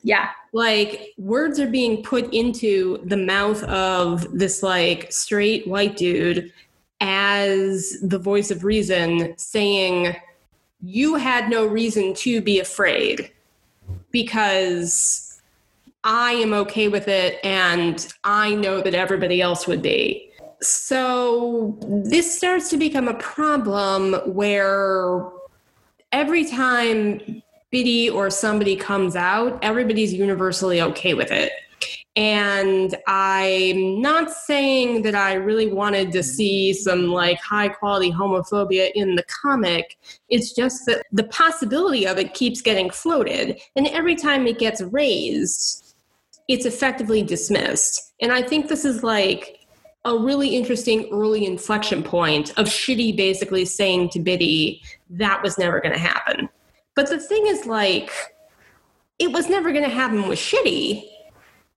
Yeah. Like, words are being put into the mouth of this, like, straight white dude as the voice of reason saying, you had no reason to be afraid because I am okay with it and I know that everybody else would be. So this starts to become a problem where every time Bitty or somebody comes out, everybody's universally okay with it. And I'm not saying that I really wanted to see some, like, high-quality homophobia in the comic. It's just that the possibility of it keeps getting floated. And every time it gets raised, it's effectively dismissed. And I think this is, like, a really interesting early inflection point of Shitty basically saying to Bitty, that was never going to happen. But the thing is, like, it was never going to happen with Shitty.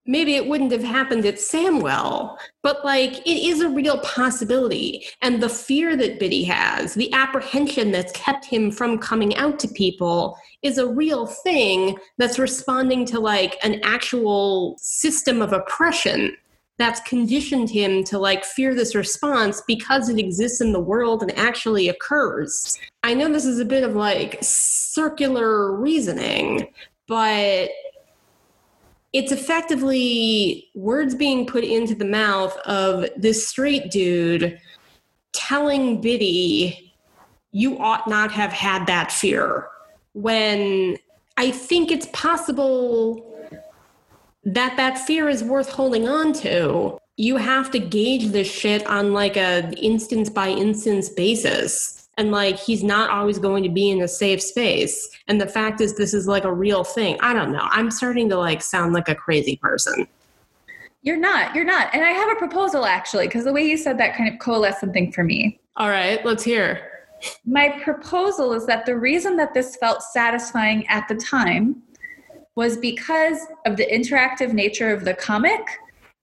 Maybe it wouldn't have happened at Samwell, but, like, it is a real possibility. And the fear that Bitty has, the apprehension that's kept him from coming out to people, is a real thing that's responding to, like, an actual system of oppression that's conditioned him to, like, fear this response because it exists in the world and actually occurs. I know this is a bit of, like, circular reasoning, but it's effectively words being put into the mouth of this straight dude telling Bitty, you ought not have had that fear. When I think it's possible that that fear is worth holding on to. You have to gauge this shit on, like, an instance by instance basis. And, like, he's not always going to be in a safe space. And the fact is, this is, like, a real thing. I don't know. I'm starting to, like, sound like a crazy person. You're not. You're not. And I have a proposal, actually, because the way you said that kind of coalesced something for me. All right. Let's hear. My proposal is that the reason that this felt satisfying at the time was because of the interactive nature of the comic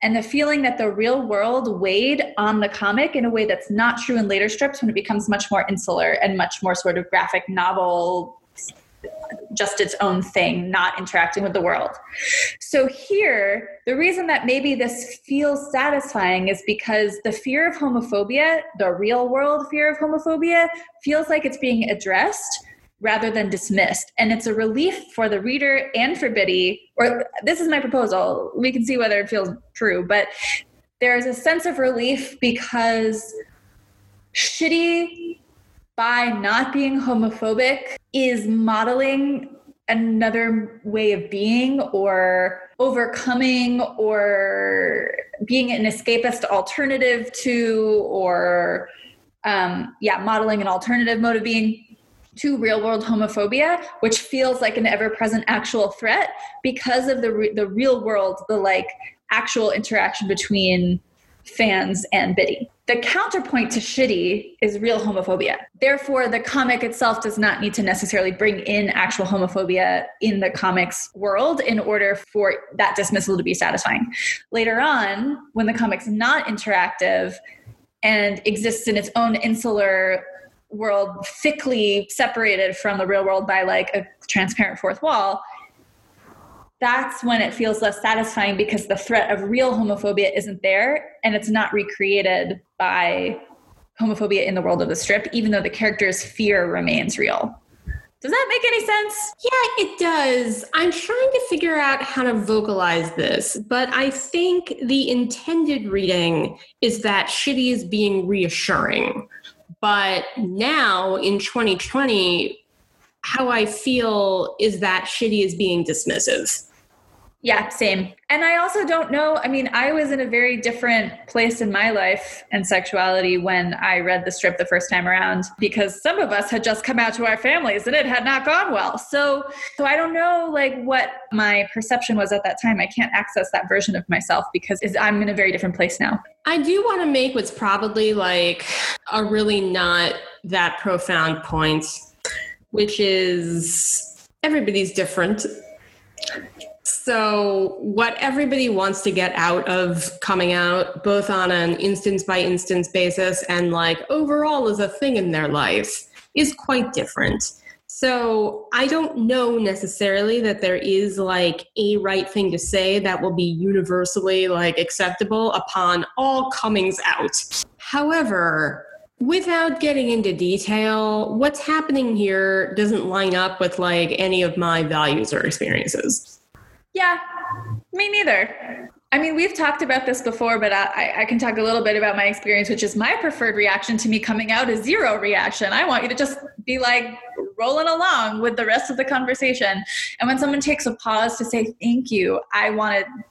and the feeling that the real world weighed on the comic in a way that's not true in later strips when it becomes much more insular and much more sort of graphic novel just its own thing, not interacting with the world. So here, the reason that maybe this feels satisfying is because the fear of homophobia, the real world fear of homophobia, feels like it's being addressed rather than dismissed. And it's a relief for the reader and for Bitty, or this is my proposal. We can see whether it feels true, but there's a sense of relief because Shitty, by not being homophobic, is modeling another way of being or overcoming or being an escapist alternative to, or um, yeah, modeling an alternative mode of being to real world homophobia, which feels like an ever-present actual threat because of the re- the real world, the like actual interaction between fans and Bitty. The counterpoint to Shitty is real homophobia. Therefore, the comic itself does not need to necessarily bring in actual homophobia in the comics world in order for that dismissal to be satisfying. Later on, when the comic's not interactive and exists in its own insular world, thickly separated from the real world by like a transparent fourth wall, that's when it feels less satisfying because the threat of real homophobia isn't there and it's not recreated by homophobia in the world of the strip, even though the character's fear remains real. Does that make any sense? Yeah, it does. I'm trying to figure out how to vocalize this, but I think the intended reading is that Shitty is being reassuring. But now in twenty twenty, how I feel is that Shitty is being dismissive. Yeah, same. And I also don't know, I mean, I was in a very different place in my life and sexuality when I read the strip the first time around, because some of us had just come out to our families and it had not gone well. So, so I don't know like what my perception was at that time. I can't access that version of myself because I'm in a very different place now. I do want to make what's probably like a really not that profound point, which is everybody's different. So what everybody wants to get out of coming out, both on an instance by instance basis and like overall as a thing in their life, is quite different. So I don't know necessarily that there is like a right thing to say that will be universally like acceptable upon all comings out. However, without getting into detail, what's happening here doesn't line up with like any of my values or experiences. Yeah, me neither. I mean, we've talked about this before, but I, I can talk a little bit about my experience, which is my preferred reaction to me coming out is zero reaction. I want you to just be like rolling along with the rest of the conversation. And when someone takes a pause to say, thank you, I want to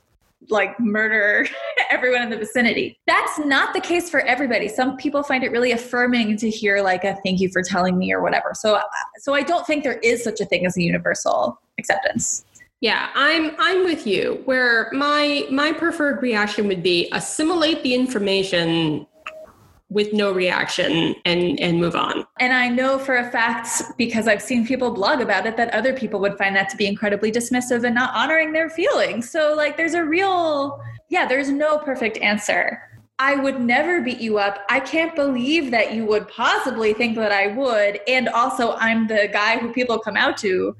like murder everyone in the vicinity. That's not the case for everybody. Some people find it really affirming to hear like a thank you for telling me or whatever. So, so I don't think there is such a thing as a universal acceptance. Yeah, I'm I'm with you where my my preferred reaction would be assimilate the information with no reaction and, and move on. And I know for a fact, because I've seen people blog about it, that other people would find that to be incredibly dismissive and not honoring their feelings. So like there's a real, yeah, there's no perfect answer. I would never beat you up. I can't believe that you would possibly think that I would. And also I'm the guy who people come out to.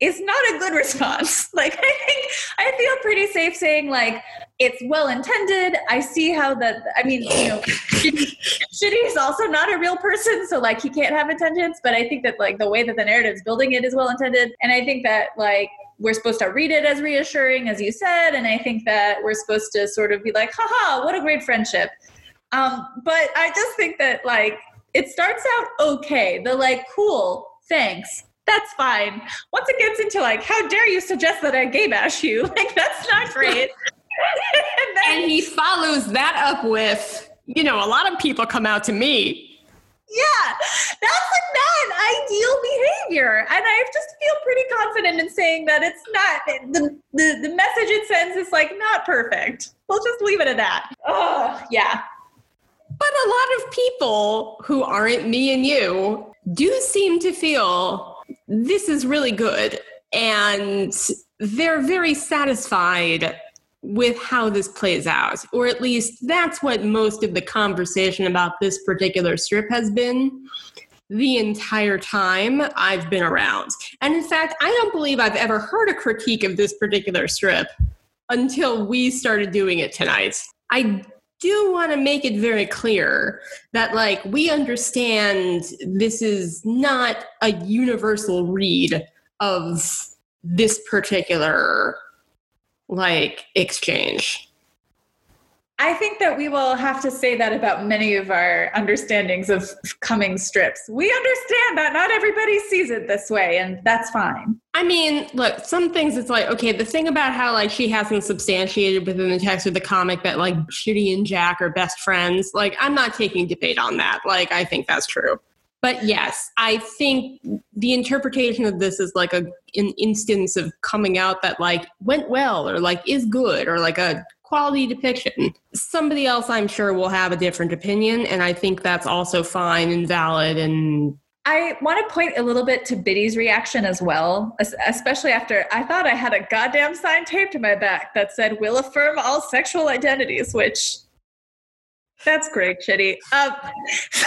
It's not a good response. Like I think I feel pretty safe saying like, it's well-intended. I see how that, I mean, you know, Shitty, Shitty is also not a real person. So like he can't have intentions, but I think that like the way that the narrative's building it is well-intended. And I think that like, we're supposed to read it as reassuring, as you said. And I think that we're supposed to sort of be like, haha, what a great friendship. Um, but I just think that like, it starts out okay. The like, cool, thanks. That's fine. Once it gets into like, how dare you suggest that I gay bash you? Like, that's not great. And, then, and he follows that up with, you know, a lot of people come out to me. Yeah, that's like not ideal behavior. And I just feel pretty confident in saying that it's not, the, the, the message it sends is like not perfect. We'll just leave it at that. Oh, yeah. But a lot of people who aren't me and you do seem to feel this is really good. And they're very satisfied with how this plays out, or at least that's what most of the conversation about this particular strip has been. the entire time I've been around. And in fact, I don't believe I've ever heard a critique of this particular strip until we started doing it tonight. I do want to make it very clear that, like, we understand this is not a universal read of this particular, like, exchange. I think that we will have to say that about many of our understandings of coming strips. We understand that not everybody sees it this way, and that's fine. I mean, look, some things it's like, okay, the thing about how, like, she hasn't substantiated within the text of the comic that, like, Shitty and Jack are best friends. Like, I'm not taking debate on that. Like, I think that's true. But yes, I think the interpretation of this is like a an instance of coming out that, like, went well, or, like, is good, or, like, a quality depiction. Somebody else, I'm sure, will have a different opinion, and I think that's also fine and valid. And I want to point a little bit to Bitty's reaction as well, especially after I thought I had a goddamn sign taped to my back that said, "We'll affirm all sexual identities," which... That's great, Shitty. Um, so,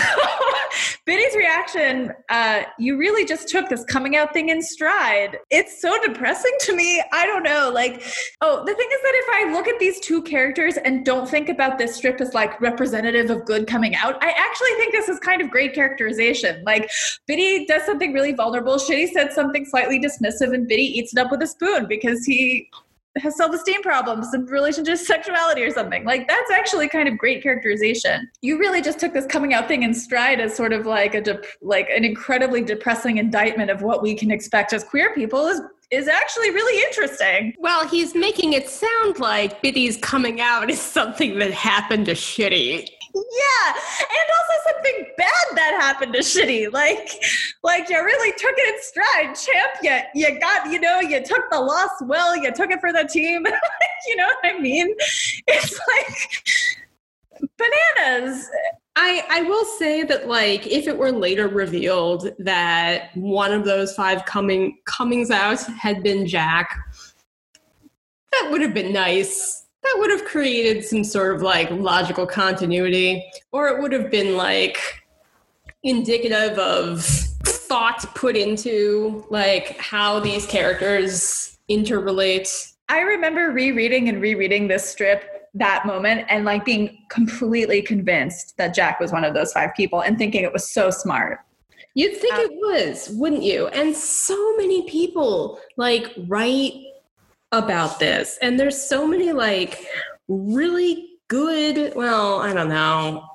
Bitty's reaction, uh, you really just took this coming out thing in stride. It's so depressing to me. I don't know. Like, oh, the thing is that if I look at these two characters and don't think about this strip as, like, representative of good coming out, I actually think this is kind of great characterization. Like, Bitty does something really vulnerable. Shitty said something slightly dismissive, and Bitty eats it up with a spoon because he... has self-esteem problems in relation to sexuality or something. Like, that's actually kind of great characterization. You really just took this coming out thing in stride as sort of like a dep- like an incredibly depressing indictment of what we can expect as queer people is is actually really interesting. Well, he's making it sound like Bitty's coming out is something that happened to Shitty. Yeah, and also something bad that happened to Shitty. Like, like you really took it in stride, champ. You, you got, you know, you took the loss well. You took it for the team. You know what I mean? It's like bananas. I, I will say that, like, if it were later revealed that one of those five coming comings out had been Jack, that would have been nice. That would have created some sort of, like, logical continuity, or it would have been, like, indicative of thought put into, like, how these characters interrelate. I remember rereading and rereading this strip that moment and, like, being completely convinced that Jack was one of those five people and thinking it was so smart. You'd think um, it was, wouldn't you? And so many people, like, write about this, and there's so many, like, really good, well, I don't know,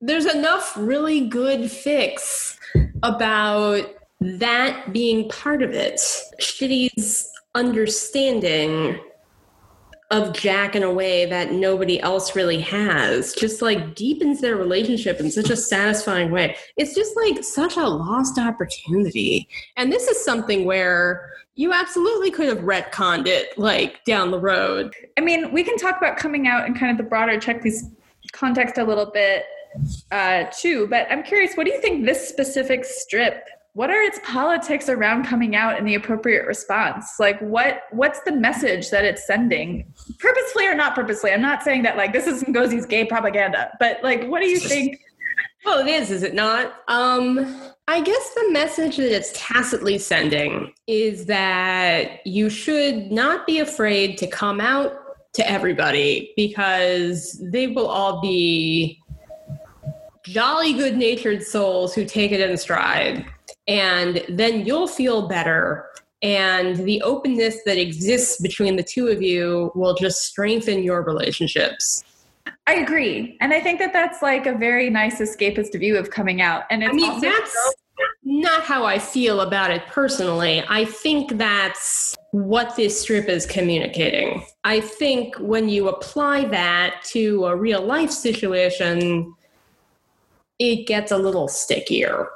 there's enough really good fics about that being part of it. Shitty's understanding of Jack in a way that nobody else really has just, like, deepens their relationship in such a satisfying way. It's just, like, such a lost opportunity. And this is something where you absolutely could have retconned it, like, down the road. I mean, we can talk about coming out and kind of the broader Check Please context a little bit uh, too, but I'm curious, what do you think this specific strip, what are its politics around coming out and the appropriate response? Like, what what's the message that it's sending? Purposefully or not purposely? I'm not saying that, like, this is Ngozi's gay propaganda, but, like, what do you think? Well, it is, is it not? Um, I guess the message that it's tacitly sending is that you should not be afraid to come out to everybody, because they will all be jolly good-natured souls who take it in stride. And then you'll feel better. And the openness that exists between the two of you will just strengthen your relationships. I agree. And I think that that's, like, a very nice escapist view of coming out. And it's, I mean, also- that's not how I feel about it personally. I think that's what this strip is communicating. I think when you apply that to a real life situation, it gets a little stickier.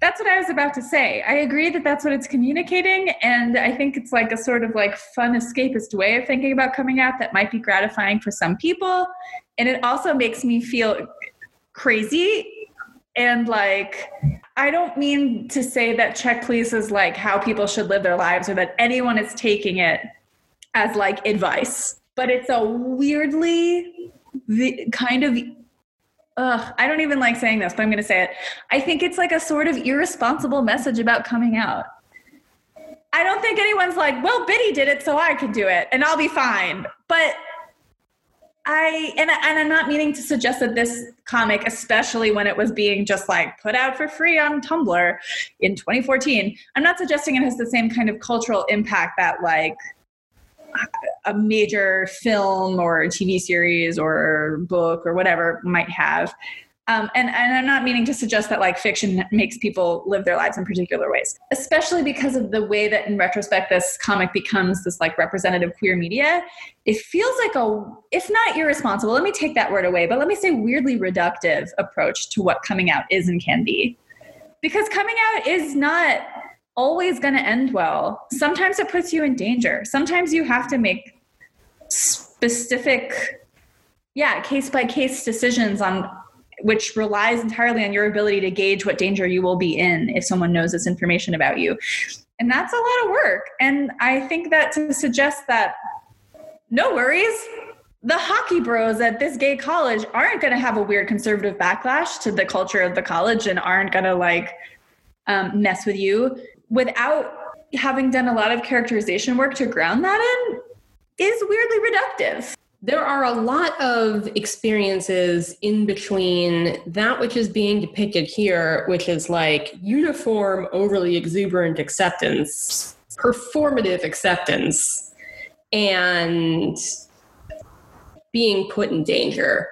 That's what I was about to say. I agree that that's what it's communicating, and I think it's, like, a sort of, like, fun escapist way of thinking about coming out that might be gratifying for some people, and it also makes me feel crazy. And, like, I don't mean to say that Check Please is, like, how people should live their lives, or that anyone is taking it as, like, advice, but it's a weirdly the kind of ugh, I don't even like saying this, but I'm going to say it. I think it's like a sort of irresponsible message about coming out. I don't think anyone's like, well, Bitty did it, so I can do it and I'll be fine. But I, and, I, and I'm not meaning to suggest that this comic, especially when it was being just like put out for free on Tumblr in twenty fourteen, I'm not suggesting it has the same kind of cultural impact that like a major film or a T V series or book or whatever might have. Um, and, and I'm not meaning to suggest that like fiction makes people live their lives in particular ways, especially because of the way that in retrospect, this comic becomes this like representative queer media. It feels like a, if not irresponsible, let me take that word away, but let me say weirdly reductive approach to what coming out is and can be. Because coming out is not always going to end well. Sometimes it puts you in danger. Sometimes you have to make specific, yeah, case by case decisions on which relies entirely on your ability to gauge what danger you will be in if someone knows this information about you. And that's a lot of work. And I think that to suggest that, no worries, the hockey bros at this gay college aren't going to have a weird conservative backlash to the culture of the college and aren't going to like um, mess with you without having done a lot of characterization work to ground that in is weirdly reductive. There are a lot of experiences in between that which is being depicted here, which is like uniform, overly exuberant acceptance, performative acceptance, and being put in danger.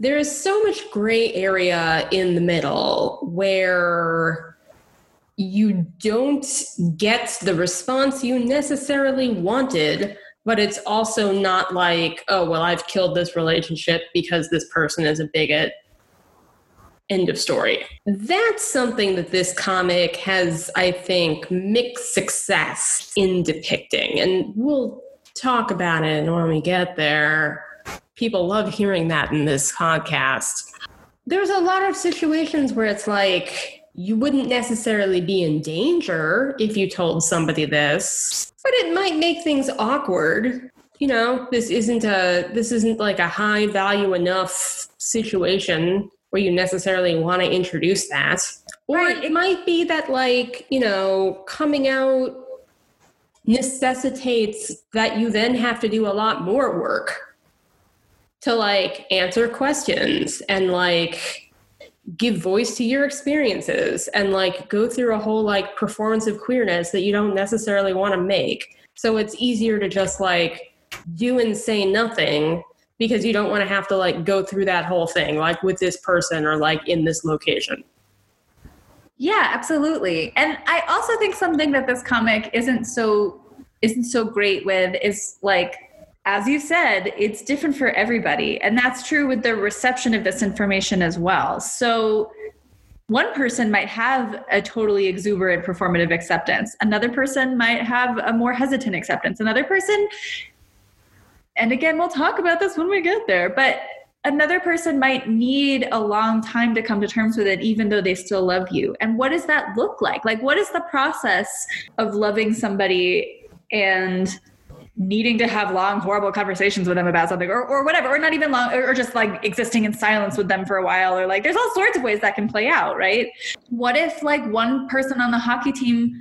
There is so much gray area in the middle where you don't get the response you necessarily wanted. But it's also not like, oh, well, I've killed this relationship because this person is a bigot. End of story. That's something that this comic has, I think, mixed success in depicting. And we'll talk about it when we get there. People love hearing that in this podcast. There's a lot of situations where it's like, you wouldn't necessarily be in danger if you told somebody this, but it might make things awkward. You know, this isn't a, this isn't like a high value enough situation where you necessarily want to introduce that. Or right. It might be that like, you know, coming out necessitates that you then have to do a lot more work to like answer questions and like give voice to your experiences and like go through a whole like performance of queerness that you don't necessarily want to make. So it's easier to just like do and say nothing because you don't want to have to like go through that whole thing like with this person or like in this location. Yeah, absolutely. And I also think something that this comic isn't so isn't so great with is like, as you said, it's different for everybody. And that's true with the reception of this information as well. So one person might have a totally exuberant performative acceptance. Another person might have a more hesitant acceptance. Another person, and again, we'll talk about this when we get there, but another person might need a long time to come to terms with it, even though they still love you. And what does that look like? Like, what is the process of loving somebody and needing to have long, horrible conversations with them about something or, or whatever, or not even long, or, or just like existing in silence with them for a while, or like, there's all sorts of ways that can play out, right? What if like one person on the hockey team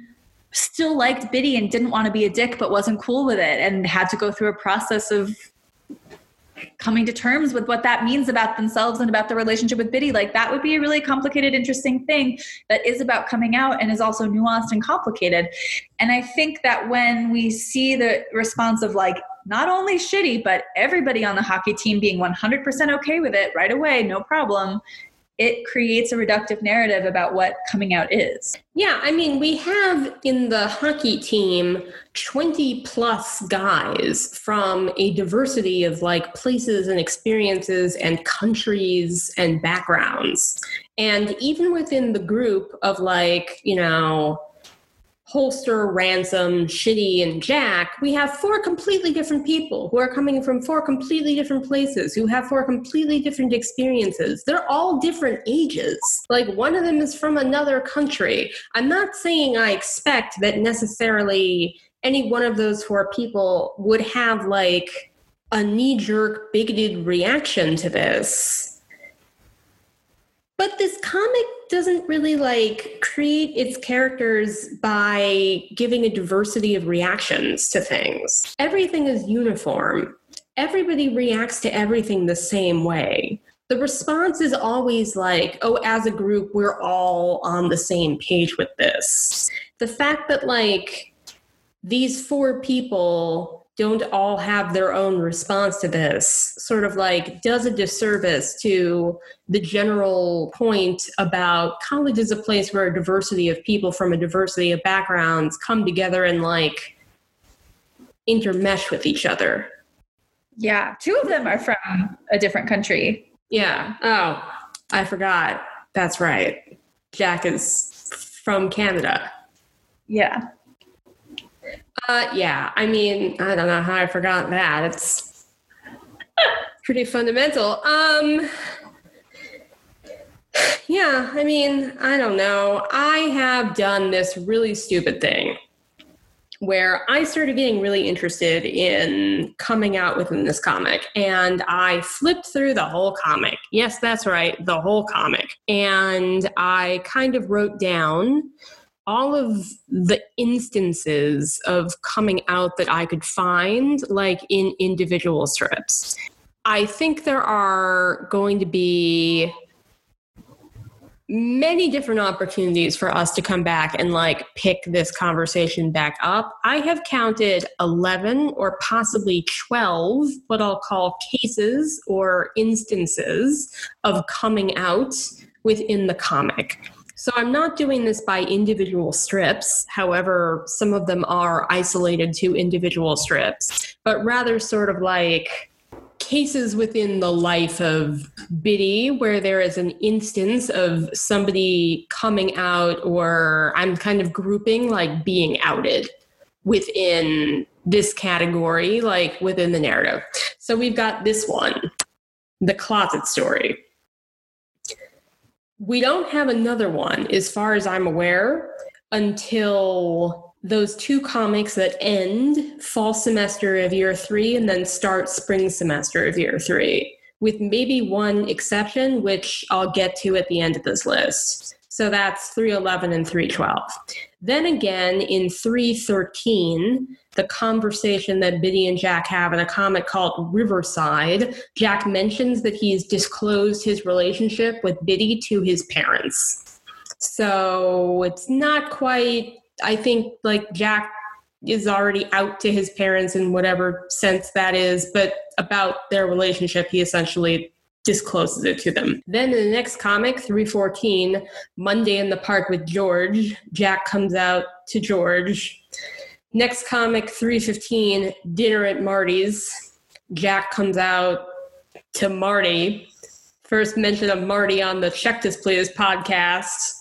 still liked Bitty and didn't want to be a dick, but wasn't cool with it and had to go through a process of coming to terms with what that means about themselves and about the relationship with Bitty? Like that would be a really complicated, interesting thing that is about coming out and is also nuanced and complicated. And I think that when we see the response of like, not only Shitty, but everybody on the hockey team being one hundred percent okay with it right away, no problem, it creates a reductive narrative about what coming out is. Yeah, I mean, we have in the hockey team twenty plus guys from a diversity of like places and experiences and countries and backgrounds. And even within the group of like, you know, Holster, Ransom, Shitty, and Jack, we have four completely different people who are coming from four completely different places, who have four completely different experiences. They're all different ages. Like, one of them is from another country. I'm not saying I expect that necessarily any one of those four people would have, like, a knee-jerk, bigoted reaction to this. But this comic doesn't really like create its characters by giving a diversity of reactions to things. Everything is uniform. Everybody reacts to everything the same way. The response is always like, oh, as a group, we're all on the same page with this. The fact that like these four people don't all have their own response to this sort of like does a disservice to the general point about college is a place where a diversity of people from a diversity of backgrounds come together and like intermesh with each other. Yeah. Two of them are from a different country. Yeah. Oh, I forgot. That's right. Jack is from Canada. Yeah. Uh, yeah. I mean, I don't know how I forgot that. It's pretty fundamental. Um, yeah. I mean, I don't know. I have done this really stupid thing where I started getting really interested in coming out within this comic. And I flipped through the whole comic. Yes, that's right, the whole comic. And I kind of wrote down all of the instances of coming out that I could find, like in individual strips. I think there are going to be many different opportunities for us to come back and like pick this conversation back up. I have counted eleven or possibly twelve, what I'll call cases or instances of coming out within the comic. So I'm not doing this by individual strips. However, some of them are isolated to individual strips, but rather sort of like cases within the life of Bitty where there is an instance of somebody coming out, or I'm kind of grouping like being outed within this category, like within the narrative. So we've got this one, the closet story. We don't have another one, as far as I'm aware, until those two comics that end fall semester of year three and then start spring semester of year three, with maybe one exception, which I'll get to at the end of this list. So that's three eleven and three twelve. Then again, in three thirteen, the conversation that Bitty and Jack have in a comic called Riverside, Jack mentions that he's disclosed his relationship with Bitty to his parents. So it's not quite... I think like Jack is already out to his parents in whatever sense that is, but about their relationship, he essentially discloses it to them. Then in the next comic, three fourteen, Monday in the Park with George, Jack comes out to George. Next comic, three fifteen, Dinner at Marty's, Jack comes out to Marty. First mention of Marty on the Check Displeased podcast.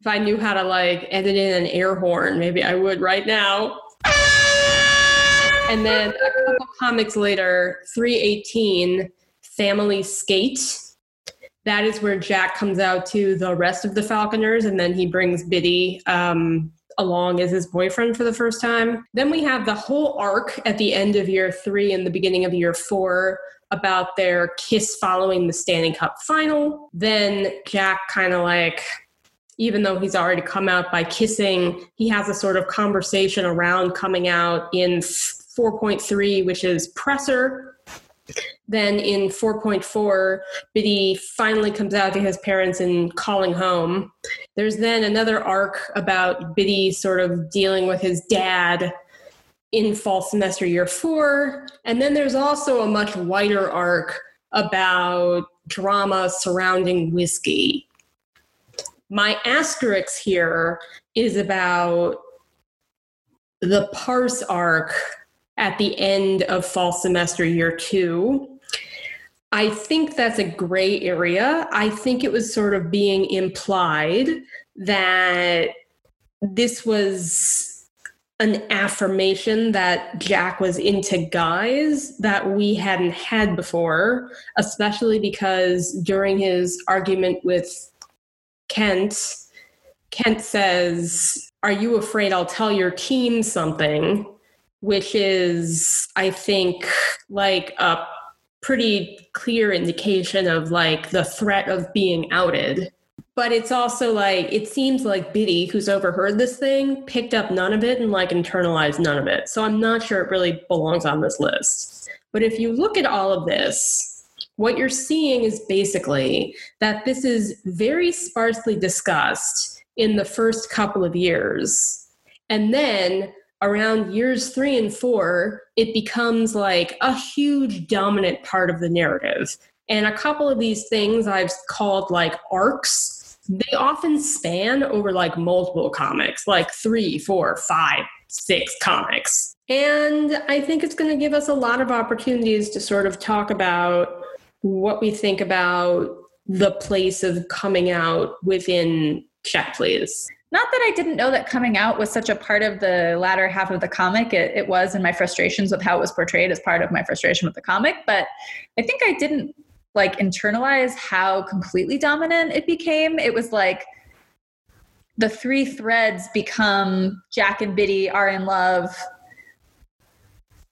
If I knew how to like edit in an air horn, maybe I would right now. And then a couple comics later, three eighteen, Family Skate. That is where Jack comes out to the rest of the Falconers, and then he brings Bitty um, along as his boyfriend for the first time. Then we have the whole arc at the end of year three and the beginning of year four about their kiss following the Stanley Cup final. Then Jack kind of like... even though he's already come out by kissing, he has a sort of conversation around coming out in four point three, which is Presser. Then in four point four, Bitty finally comes out to his parents in Calling Home. There's then another arc about Bitty sort of dealing with his dad in fall semester year four. And then there's also a much wider arc about drama surrounding whiskey. My asterisk here is about the parse arc at the end of fall semester year two. I think that's a gray area. I think it was sort of being implied that this was an affirmation that Jack was into guys that we hadn't had before, especially because during his argument with Kent, Kent says, "Are you afraid I'll tell your team something?" Which is, I think, like a pretty clear indication of like the threat of being outed. But it's also like, it seems like Bitty, who's overheard this thing, picked up none of it and like internalized none of it. So I'm not sure it really belongs on this list. But if you look at all of this, what you're seeing is basically that this is very sparsely discussed in the first couple of years. And then around years three and four, it becomes like a huge dominant part of the narrative. And a couple of these things I've called like arcs. They often span over like multiple comics, like three, four, five, six comics. And I think it's going to give us a lot of opportunities to sort of talk about what we think about the place of coming out within Check Please. Not that I didn't know that coming out was such a part of the latter half of the comic. It, it was, and my frustrations with how it was portrayed as part of my frustration with the comic. But I think I didn't like internalize how completely dominant it became. It was like the three threads become Jack and Bitty are in love,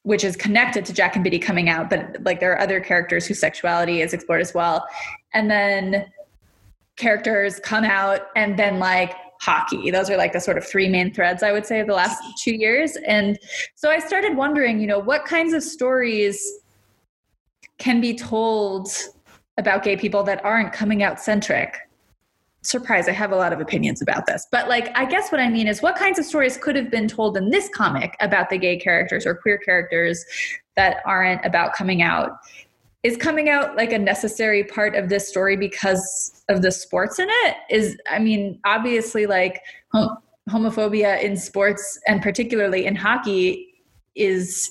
which is connected to Jack and Bitty coming out, but like there are other characters whose sexuality is explored as well. And then characters come out, and then like hockey. Those are like the sort of three main threads, I would say, of the last two years. And so I started wondering, you know, what kinds of stories can be told about gay people that aren't coming out centric. Surprise, I have a lot of opinions about this. But like, I guess what I mean is what kinds of stories could have been told in this comic about the gay characters or queer characters that aren't about coming out? Is coming out like a necessary part of this story because of the sports in it? Is, I mean, obviously like hom- homophobia in sports and particularly in hockey is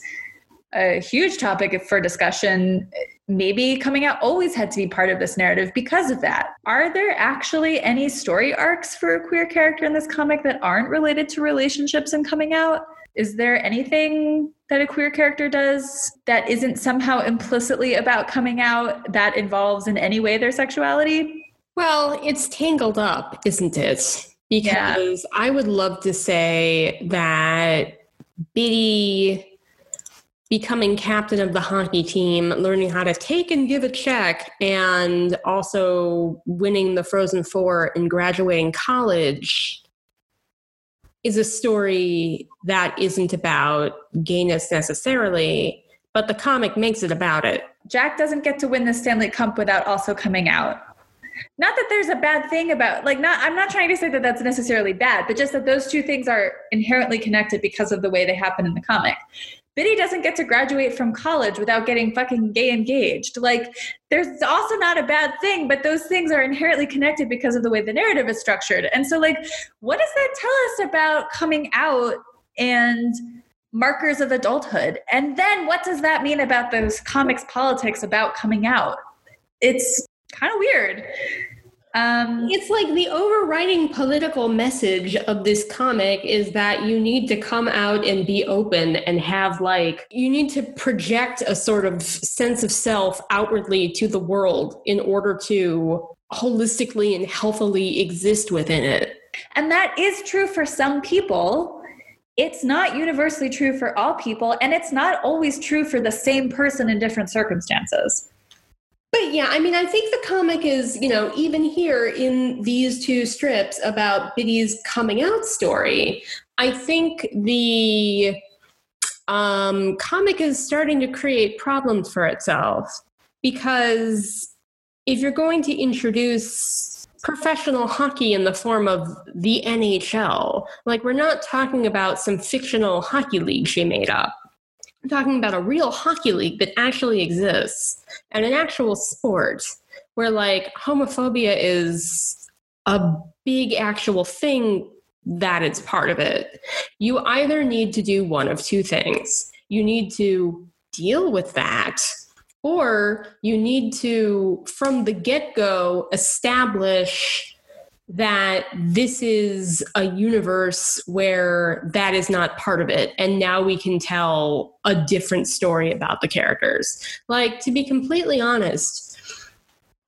a huge topic for discussion. Maybe coming out always had to be part of this narrative because of that. Are there actually any story arcs for a queer character in this comic that aren't related to relationships and coming out? Is there anything that a queer character does that isn't somehow implicitly about coming out that involves in any way their sexuality? Well, it's tangled up, isn't it? Because yeah. I would love to say that Bitty becoming captain of the hockey team, learning how to take and give a check, and also winning the Frozen Four and graduating college is a story that isn't about gayness necessarily, but the comic makes it about it. Jack doesn't get to win the Stanley Cup without also coming out. Not that there's a bad thing about, like, not, I'm not trying to say that that's necessarily bad, but just that those two things are inherently connected because of the way they happen in the comic. Bitty doesn't get to graduate from college without getting fucking gay engaged. Like, there's also not a bad thing, but those things are inherently connected because of the way the narrative is structured. And so, like, what does that tell us about coming out and markers of adulthood? And then what does that mean about those comics politics about coming out? It's kind of weird. Um, it's like the overriding political message of this comic is that you need to come out and be open and have like, you need to project a sort of sense of self outwardly to the world in order to holistically and healthily exist within it. And that is true for some people. It's not universally true for all people. And it's not always true for the same person in different circumstances. But yeah, I mean, I think the comic is, you know, even here in these two strips about Bitty's coming out story, I think the um, comic is starting to create problems for itself. Because if you're going to introduce professional hockey in the form of the N H L, like, we're not talking about some fictional hockey league she made up. I'm talking about a real hockey league that actually exists and an actual sport where, like, homophobia is a big actual thing that it's part of it. You either need to do one of two things. You need to deal with that, or you need to, from the get-go, establish that this is a universe where that is not part of it. And now we can tell a different story about the characters. Like, to be completely honest,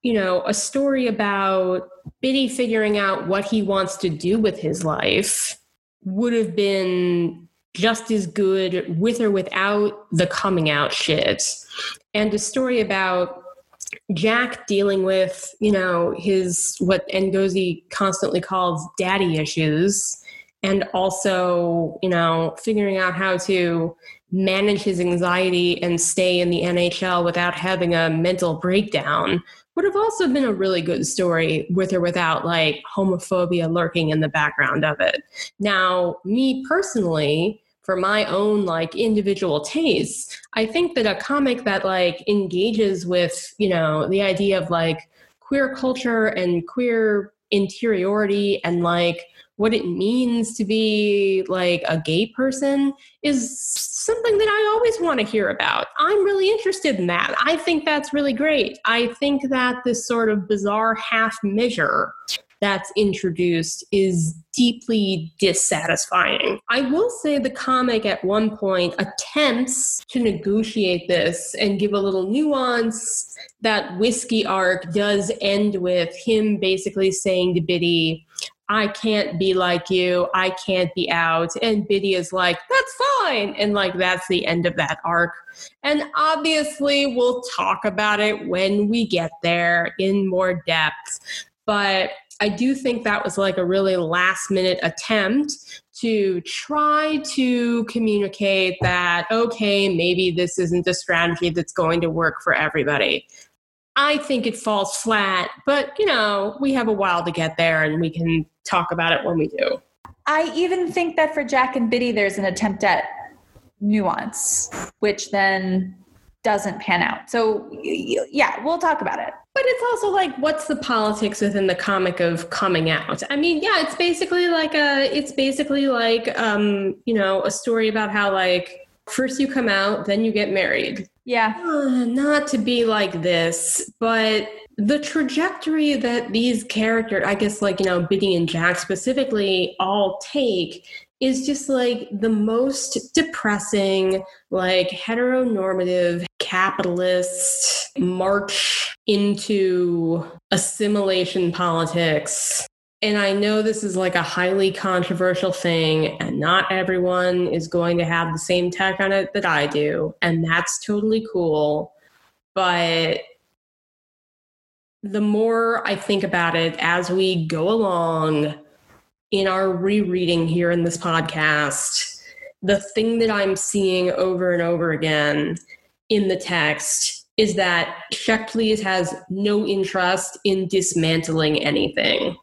you know, a story about Bitty figuring out what he wants to do with his life would have been just as good with or without the coming out shit. And a story about Jack dealing with, you know, his, what Ngozi constantly calls daddy issues, and also, you know, figuring out how to manage his anxiety and stay in the N H L without having a mental breakdown would have also been a really good story with or without, like, homophobia lurking in the background of it. Now, me personally, for my own, like, individual tastes, I think that a comic that, like, engages with, you know, the idea of, like, queer culture and queer interiority and, like, what it means to be, like, a gay person is something that I always want to hear about. I'm really interested in that. I think that's really great. I think that this sort of bizarre half measure that's introduced is deeply dissatisfying. I will say the comic at one point attempts to negotiate this and give a little nuance. That whiskey arc does end with him basically saying to Bitty, I can't be like you, I can't be out. And Bitty is like, that's fine. And like, that's the end of that arc. And obviously we'll talk about it when we get there in more depth. But I do think that was like a really last minute attempt to try to communicate that, okay, maybe this isn't a strategy that's going to work for everybody. I think it falls flat, but, you know, we have a while to get there and we can talk about it when we do. I even think that for Jack and Bitty, there's an attempt at nuance, which then doesn't pan out. So, yeah, we'll talk about it. But it's also like, what's the politics within the comic of coming out? I mean, yeah, it's basically like a, it's basically like, um, you know, a story about how, like, first you come out, then you get married. Yeah. Uh, not to be like this, but the trajectory that these characters, I guess, like, you know, Bitty and Jack specifically, all take is just like the most depressing, like, heteronormative capitalist march into assimilation politics. And I know this is like a highly controversial thing, and not everyone is going to have the same tack on it that I do, and that's totally cool. But the more I think about it as we go along in our rereading here in this podcast, the thing that I'm seeing over and over again in the text is that Check Please has no interest in dismantling anything.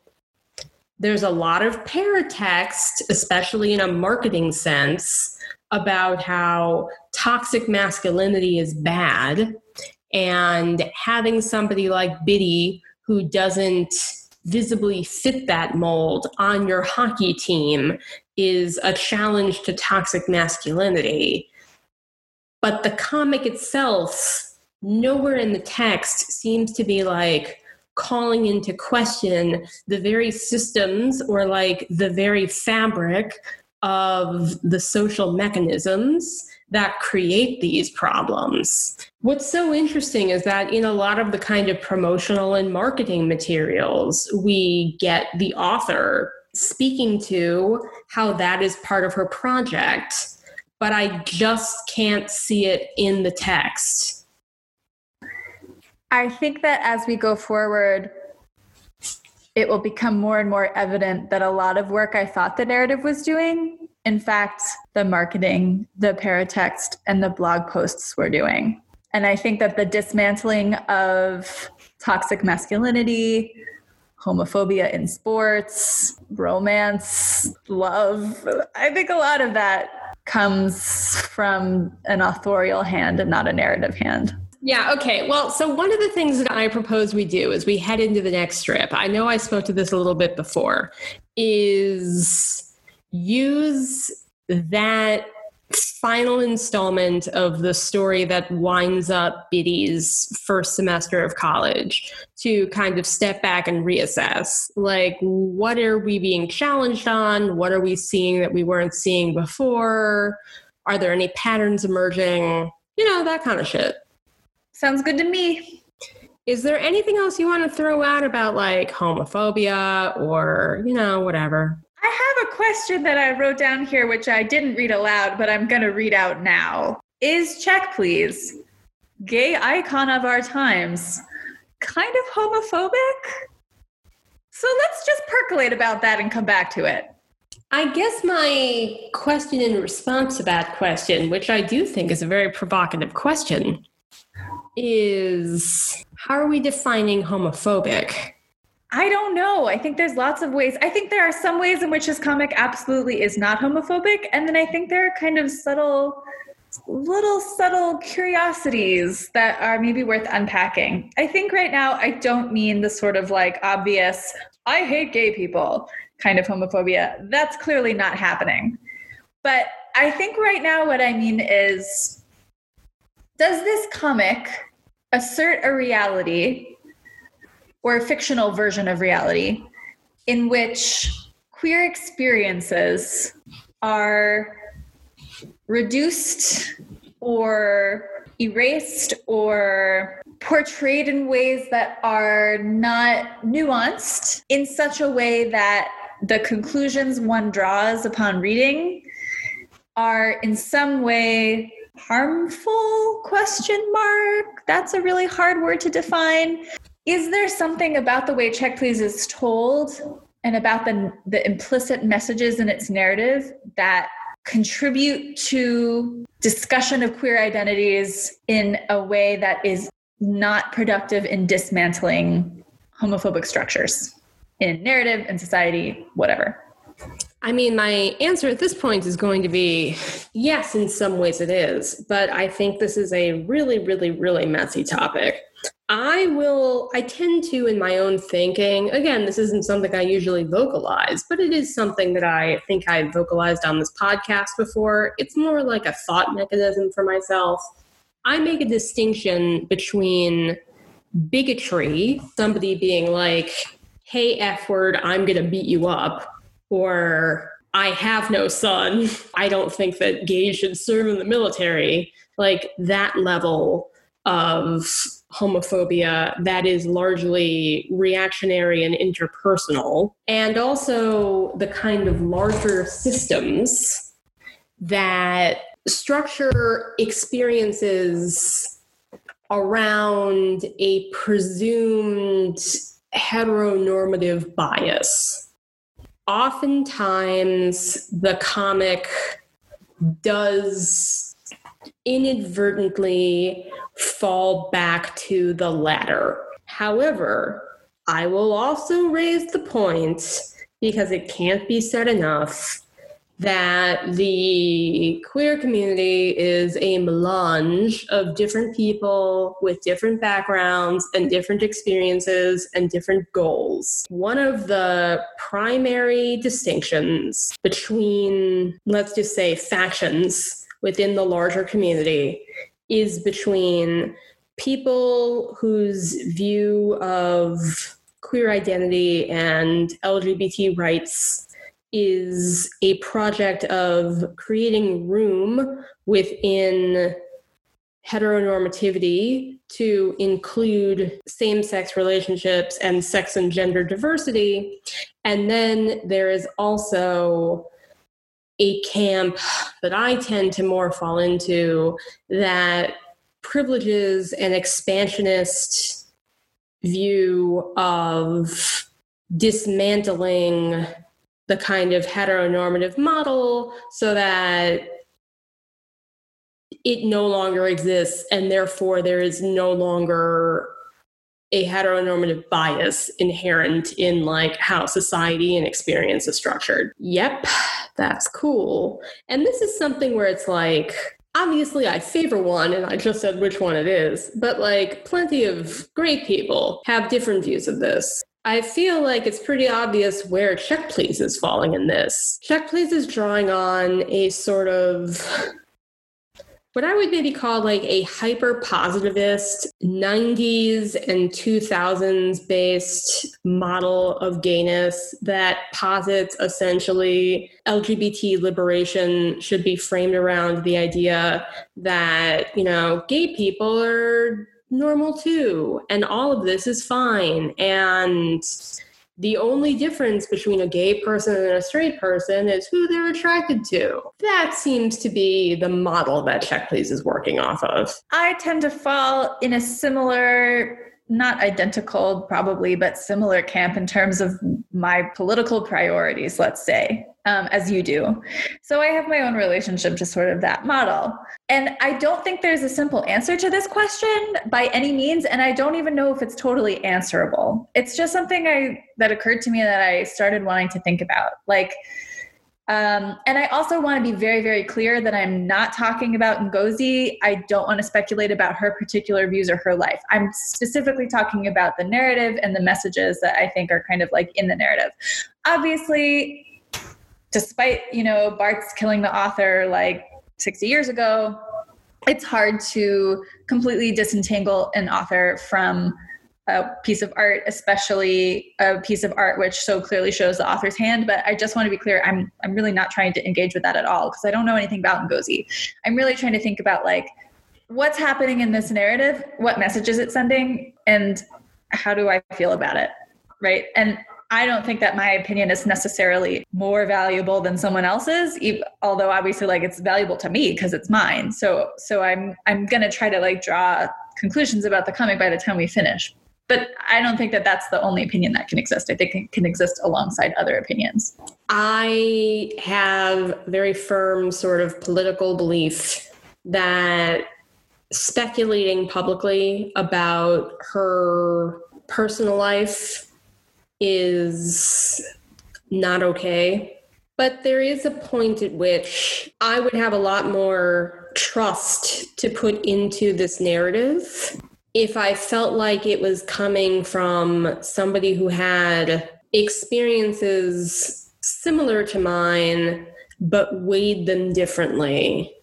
There's a lot of paratext, especially in a marketing sense, about how toxic masculinity is bad, and having somebody like Bitty who doesn't visibly fit that mold on your hockey team is a challenge to toxic masculinity. But the comic itself, nowhere in the text, seems to be like calling into question the very systems or like the very fabric of the social mechanisms that create these problems. What's so interesting is that in a lot of the kind of promotional and marketing materials, we get the author speaking to how that is part of her project, but I just can't see it in the text. I think that as we go forward, it will become more and more evident that a lot of work I thought the narrative was doing, in fact, the marketing, the paratext, and the blog posts were doing. And I think that the dismantling of toxic masculinity, homophobia in sports, romance, love, I think a lot of that comes from an authorial hand and not a narrative hand. Yeah, okay. Well, so one of the things that I propose we do as we head into the next strip, I know I spoke to this a little bit before, is use that final installment of the story that winds up Bitty's first semester of college to kind of step back and reassess. Like, what are we being challenged on? What are we seeing that we weren't seeing before? Are there any patterns emerging? You know, that kind of shit. Sounds good to me. Is there anything else you want to throw out about, like, homophobia or, you know, whatever? I have a question that I wrote down here, which I didn't read aloud, but I'm going to read out now. Is Check Please gay icon of our times kind of homophobic? So let's just percolate about that and come back to it. I guess my question in response to that question, which I do think is a very provocative question, is how are we defining homophobic? I don't know. I think there's lots of ways. I think there are some ways in which this comic absolutely is not homophobic. And then I think there are kind of subtle, little subtle curiosities that are maybe worth unpacking. I think right now I don't mean the sort of like obvious, I hate gay people kind of homophobia. That's clearly not happening. But I think right now what I mean is, does this comic assert a reality or a fictional version of reality in which queer experiences are reduced or erased or portrayed in ways that are not nuanced in such a way that the conclusions one draws upon reading are in some way harmful? Question mark. That's a really hard word to define. Is there something about the way Check Please is told and about the, the implicit messages in its narrative that contribute to discussion of queer identities in a way that is not productive in dismantling homophobic structures in narrative and society, whatever? I mean, my answer at this point is going to be yes, in some ways it is, but I think this is a really, really, really messy topic. I will, I tend to, in my own thinking, again, this isn't something I usually vocalize, but it is something that I think I vocalized on this podcast before. It's more like a thought mechanism for myself. I make a distinction between bigotry, somebody being like, hey, F word, I'm going to beat you up, or I have no son, I don't think that gays should serve in the military, like that level of homophobia that is largely reactionary and interpersonal, and also the kind of larger systems that structure experiences around a presumed heteronormative bias. Oftentimes, the comic does inadvertently fall back to the latter. However, I will also raise the point, because it can't be said enough, that the queer community is a melange of different people with different backgrounds and different experiences and different goals. One of the primary distinctions between, let's just say, factions within the larger community is between people whose view of queer identity and L G B T rights is a project of creating room within heteronormativity to include same-sex relationships and sex and gender diversity. And then there is also a camp that I tend to more fall into that privileges an expansionist view of dismantling the kind of heteronormative model so that it no longer exists, and therefore there is no longer a heteronormative bias inherent in like how society and experience is structured. Yep, that's cool. And this is something where it's like, obviously I favor one, and I just said which one it is, but like plenty of great people have different views of this. I feel like it's pretty obvious where Check Please is falling in this. Check Please is drawing on a sort of what I would maybe call like a hyper-positivist nineties and two thousands based model of gayness that posits essentially L G B T liberation should be framed around the idea that, you know, gay people are normal too, and all of this is fine, and The only difference between a gay person and a straight person is who they're attracted to. That seems to be the model that Check Please is working off of. I tend to fall in a similar, not identical probably, but similar camp in terms of my political priorities, let's say, um, as you do. So I have my own relationship to sort of that model. And I don't think there's a simple answer to this question by any means. And I don't even know if it's totally answerable. It's just something I that occurred to me that I started wanting to think about. Like, um, and I also want to be very, very clear that I'm not talking about Ngozi. I don't want to speculate about her particular views or her life. I'm specifically talking about the narrative and the messages that I think are kind of like in the narrative. Obviously, despite, you know, Bart's killing the author, like, sixty years ago, it's hard to completely disentangle an author from a piece of art, especially a piece of art which so clearly shows the author's hand. But I just want to be clear, I'm I'm really not trying to engage with that at all because I don't know anything about Ngozi. I'm really trying to think about, like, what's happening in this narrative, what message is it sending, and how do I feel about it, right? And I don't think that my opinion is necessarily more valuable than someone else's, even, although obviously, like, it's valuable to me because it's mine. So so I'm I'm going to try to, like, draw conclusions about the comic by the time we finish. But I don't think that that's the only opinion that can exist. I think it can exist alongside other opinions. I have very firm sort of political belief that speculating publicly about her personal life is not okay. But there is a point at which I would have a lot more trust to put into this narrative if I felt like it was coming from somebody who had experiences similar to mine, but weighed them differently,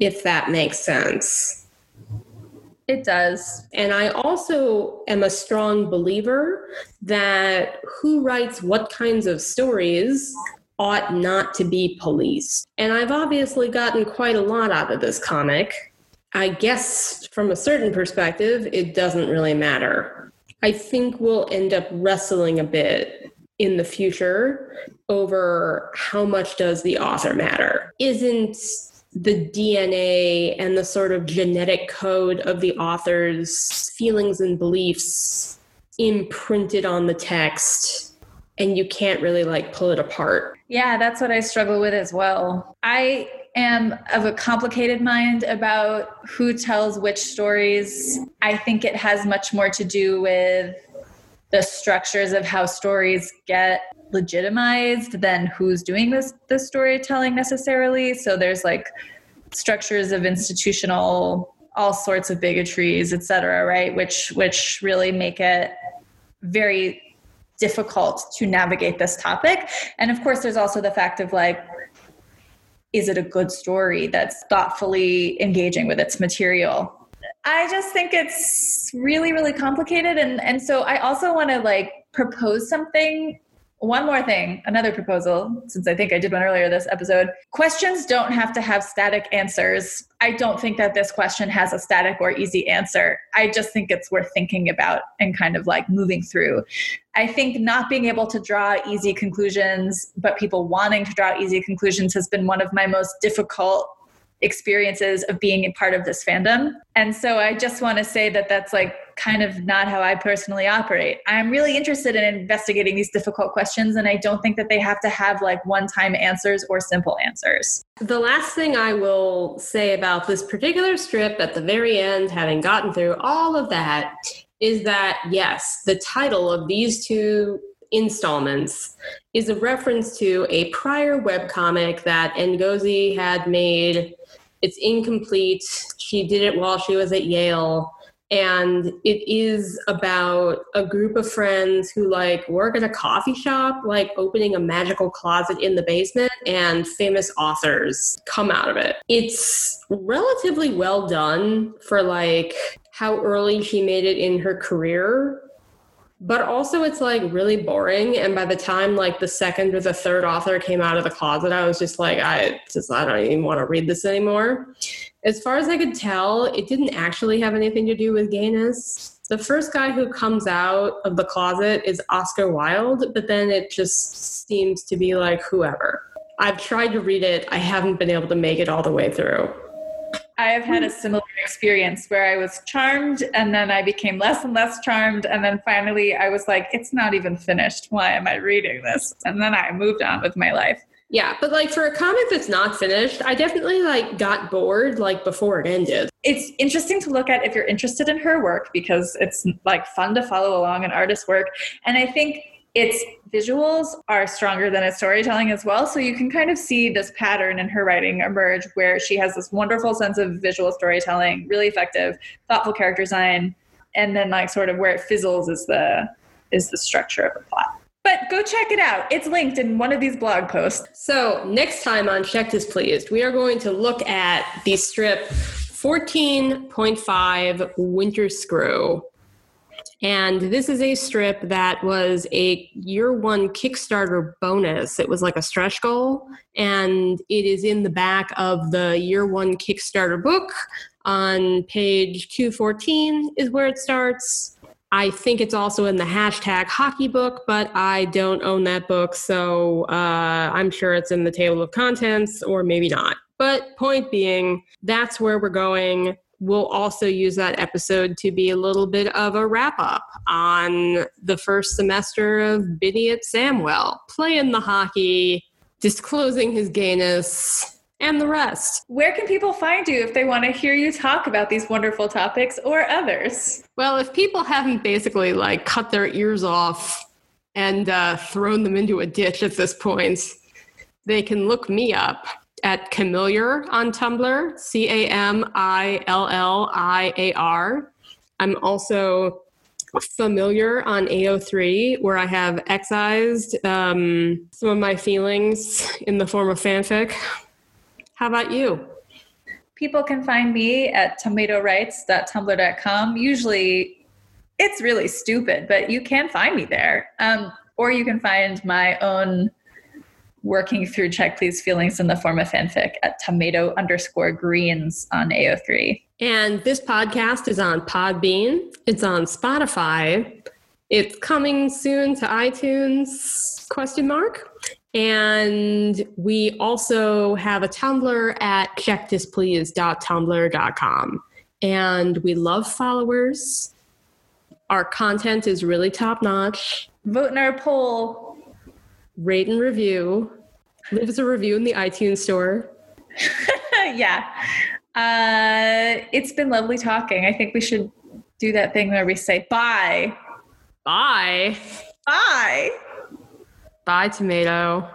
if that makes sense. It does. And I also am a strong believer that who writes what kinds of stories ought not to be policed. And I've obviously gotten quite a lot out of this comic. I guess from a certain perspective, it doesn't really matter. I think we'll end up wrestling a bit in the future over how much does the author matter. Isn't the D N A and the sort of genetic code of the author's feelings and beliefs imprinted on the text, and you can't really, like, pull it apart? Yeah, that's what I struggle with as well. I am of a complicated mind about who tells which stories. I think it has much more to do with the structures of how stories get legitimized than who's doing this the storytelling necessarily. So there's, like, structures of institutional, all sorts of bigotries, et cetera, right? Which, which really make it very difficult to navigate this topic. And of course, there's also the fact of, like, is it a good story that's thoughtfully engaging with its material? I just think it's really, really complicated. And, and so I also want to, like, propose something. One more thing, another proposal, since I think I did one earlier this episode. Questions don't have to have static answers. I don't think that this question has a static or easy answer. I just think it's worth thinking about and kind of, like, moving through. I think not being able to draw easy conclusions, but people wanting to draw easy conclusions has been one of my most difficult experiences of being a part of this fandom. And so I just want to say that that's, like, kind of not how I personally operate. I'm really interested in investigating these difficult questions, and I don't think that they have to have, like, one-time answers or simple answers. The last thing I will say about this particular strip at the very end, having gotten through all of that, is that, yes, the title of these two installments is a reference to a prior webcomic that Ngozi had made. It's incomplete. She did it while she was at Yale. And it is about a group of friends who, like, work at a coffee shop, like, opening a magical closet in the basement, and famous authors come out of it. It's relatively well done for, like, how early she made it in her career. But also it's, like, really boring. And by the time, like, the second or the third author came out of the closet, I was just like, I just, I don't even want to read this anymore. As far as I could tell, it didn't actually have anything to do with gayness. the first guy who comes out of the closet is Oscar Wilde, but then it just seems to be like whoever. I've tried to read it. I haven't been able to make it all the way through. I have had a similar experience where I was charmed and then I became less and less charmed. And then finally I was like, it's not even finished. Why am I reading this? And then I moved on with my life. Yeah, but like for a comic that's not finished, I definitely like got bored like before it ended. It's interesting to look at if you're interested in her work because it's like fun to follow along an artist's work. And I think its visuals are stronger than its storytelling as well. So you can kind of see this pattern in her writing emerge where she has this wonderful sense of visual storytelling, really effective, thoughtful character design. And then like sort of where it fizzles is the is the structure of the plot. But go check it out. It's linked in one of these blog posts. So next time on Check Displeased, we are going to look at the strip fourteen point five Winter Screw. And this is a strip that was a year one Kickstarter bonus. It was like a stretch goal. And it is in the back of the year one Kickstarter book. On page two fourteen is where it starts. I think it's also in the hashtag hockey book, but I don't own that book, so uh, I'm sure it's in the table of contents or maybe not. But point being, that's where we're going. We'll also use that episode to be a little bit of a wrap-up on the first semester of Bitty at Samwell, playing the hockey, disclosing his gayness, and the rest. Where can people find you if they want to hear you talk about these wonderful topics or others? Well, if people haven't basically like cut their ears off and uh, thrown them into a ditch at this point, they can look me up at Camilliar on Tumblr, C A M I L L I A R. I'm also familiar on A O three, where I have excised um, some of my feelings in the form of fanfic. How about you? People can find me at tomato rights dot tumblr dot com. Usually it's really stupid, but you can find me there. Um, or you can find my own working through Check Please feelings in the form of fanfic at tomato underscore greens on A O three. And this podcast is on Podbean. It's on Spotify. It's coming soon to iTunes, question mark. And we also have a Tumblr at check displeased dot tumblr dot com. And we love followers. Our content is really top-notch. Vote in our poll. Rate and review. Leave us a review in the iTunes store. Yeah. Uh, it's been lovely talking. I think we should do that thing where we say bye. Bye. Bye. Bye, tomato.